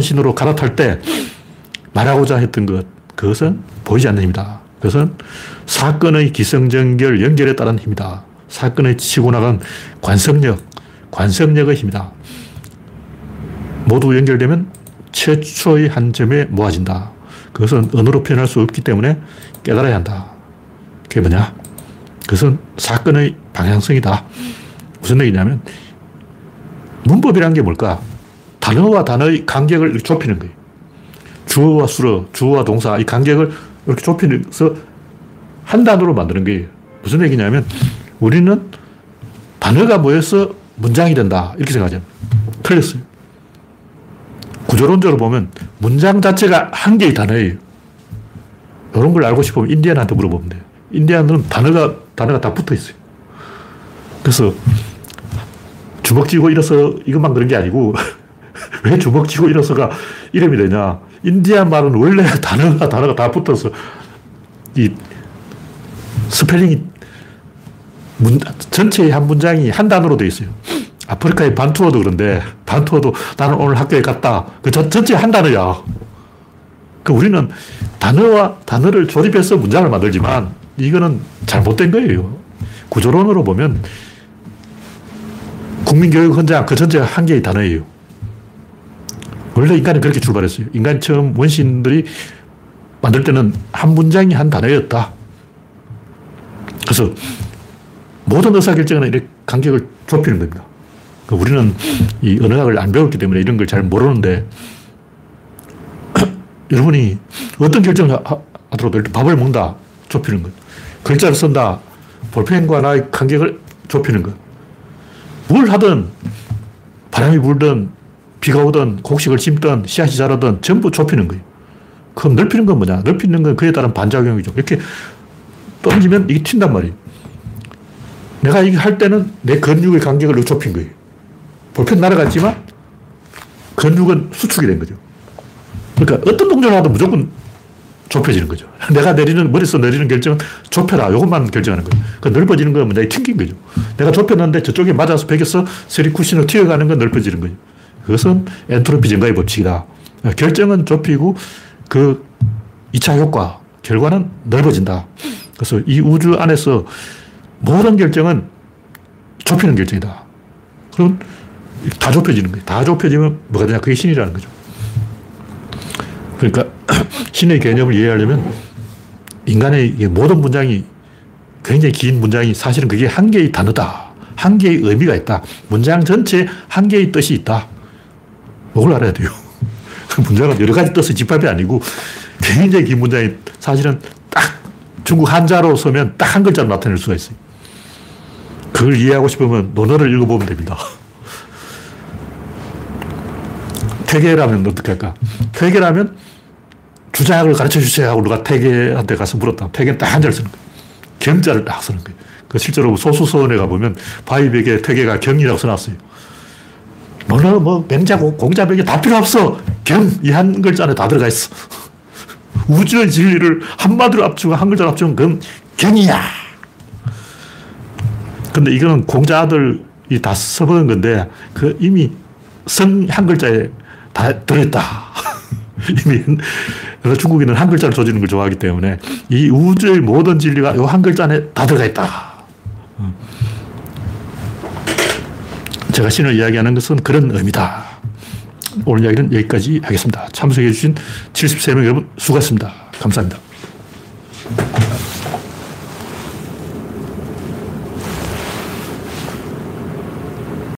신으로 갈아탈 때 말하고자 했던 것, 그것은 보이지 않는 힘이다. 그것은 사건의 기승전결 연결에 따른 힘이다. 사건의 치고 나간 관성력의 힘이다. 모두 연결되면 최초의 한 점에 모아진다. 그것은 언어로 표현할 수 없기 때문에 깨달아야 한다. 그게 뭐냐? 그것은 사건의 방향성이다. 무슨 얘기냐면 문법이라는 게 뭘까? 단어와 단어의 간격을 이렇게 좁히는 거예요. 주어와 수어, 주어와 동사 이 간격을 이렇게 좁히면서 한 단어로 만드는 거예요. 무슨 얘기냐면 우리는 단어가 모여서 문장이 된다. 이렇게 생각하잖아요. 틀렸어요. 구조론적으로 보면 문장 자체가 한 개의 단어예요. 이런 걸 알고 싶으면 인디언한테 물어보면 돼요. 인디언은 단어가 다 붙어 있어요. 그래서 주먹 쥐고 일어서 이것만 그런 게 아니고 왜 주먹 쥐고 일어서가 이름이 되냐. 인디언 말은 원래 단어가 다 붙어서 이 스펠링이 전체의 한 문장이 한 단어로 되어 있어요. 아프리카의 반투어도 그런데 반투어도 나는 오늘 학교에 갔다. 그 전체 한 단어야. 그 우리는 단어와 단어를 조립해서 문장을 만들지만 이거는 잘못된 거예요. 구조론으로 보면 국민교육 헌장 그 전체가 한 개의 단어예요. 원래 인간이 그렇게 출발했어요. 인간이 처음 원시인들이 만들 때는 한 문장이 한 단어였다. 그래서 모든 의사결정은 이렇게 간격을 좁히는 겁니다. 우리는 이 언어학을 안 배웠기 때문에 이런 걸 잘 모르는데 여러분이 어떤 결정을 하더라도 밥을 먹는다. 좁히는 것. 글자를 쓴다. 볼펜과 나의 간격을 좁히는 것. 뭘 하든 바람이 불든 비가 오든 곡식을 심든 씨앗이 자라든 전부 좁히는 거예요. 그럼 넓히는 건 뭐냐? 넓히는 건 그에 따른 반작용이죠. 이렇게 던지면 이게 튄단 말이에요. 내가 이거 할 때는 내 근육의 간격을 좁힌 거예요. 볼펜 날아갔지만 근육은 수축이 된 거죠. 그러니까 어떤 동작을 하든 무조건 좁혀지는 거죠. 내가 내리는, 머릿속에서 내리는 결정은 좁혀라. 이것만 결정하는 거예요. 그 넓어지는 건 내가 튕긴 거죠. 내가 좁혔는데 저쪽에 맞아서 베겨서 세리 쿠션으로 튀어가는 건 넓어지는 거죠. 그것은 엔트로피 증가의 법칙이다. 결정은 좁히고 그 2차 효과, 결과는 넓어진다. 그래서 이 우주 안에서 모든 결정은 좁히는 결정이다. 그럼 다 좁혀지는 거예요. 다 좁혀지면 뭐가 되냐. 그게 신이라는 거죠. 그러니까 신의 개념을 이해하려면 인간의 모든 문장이 굉장히 긴 문장이 사실은 그게 한 개의 단어다. 한 개의 의미가 있다. 문장 전체에 한 개의 뜻이 있다. 이걸 알아야 돼요. 문장은 여러 가지 뜻의 집합이 아니고 굉장히 긴 문장이 사실은 딱 중국 한자로 쓰면 딱 한 글자로 나타낼 수가 있어요. 그걸 이해하고 싶으면 논어를 읽어보면 됩니다. 퇴계라면 어떻게 할까? 퇴계라면 주장학을 가르쳐 주세요 하고 누가 퇴계한테 가서 물었다. 퇴계는 딱 한자를 쓰는 거예요. 경자를 딱 쓰는 거예요. 그 실제로 소수서원에 가보면 바위벽에 퇴계가 경이라고 써놨어요. 너는 뭐 맹자, 공자벽에 다 필요 없어. 경, 이 한 글자 안에 다 들어가 있어. 우주의 진리를 한마디로 압축하고 한 글자로 압축하면 그건 경이야. 근데 이거는 공자 아들이 다 써먹은 건데 그 이미 성 한 글자에 다 들어있다. 이미 중국인은 한 글자를 조지는 걸 좋아하기 때문에 이 우주의 모든 진리가 이 한 글자 안에 다 들어가 있다. 제가 신을 이야기하는 것은 그런 의미다. 오늘 이야기는 여기까지 하겠습니다. 참석해주신 73명 여러분 수고하셨습니다. 감사합니다.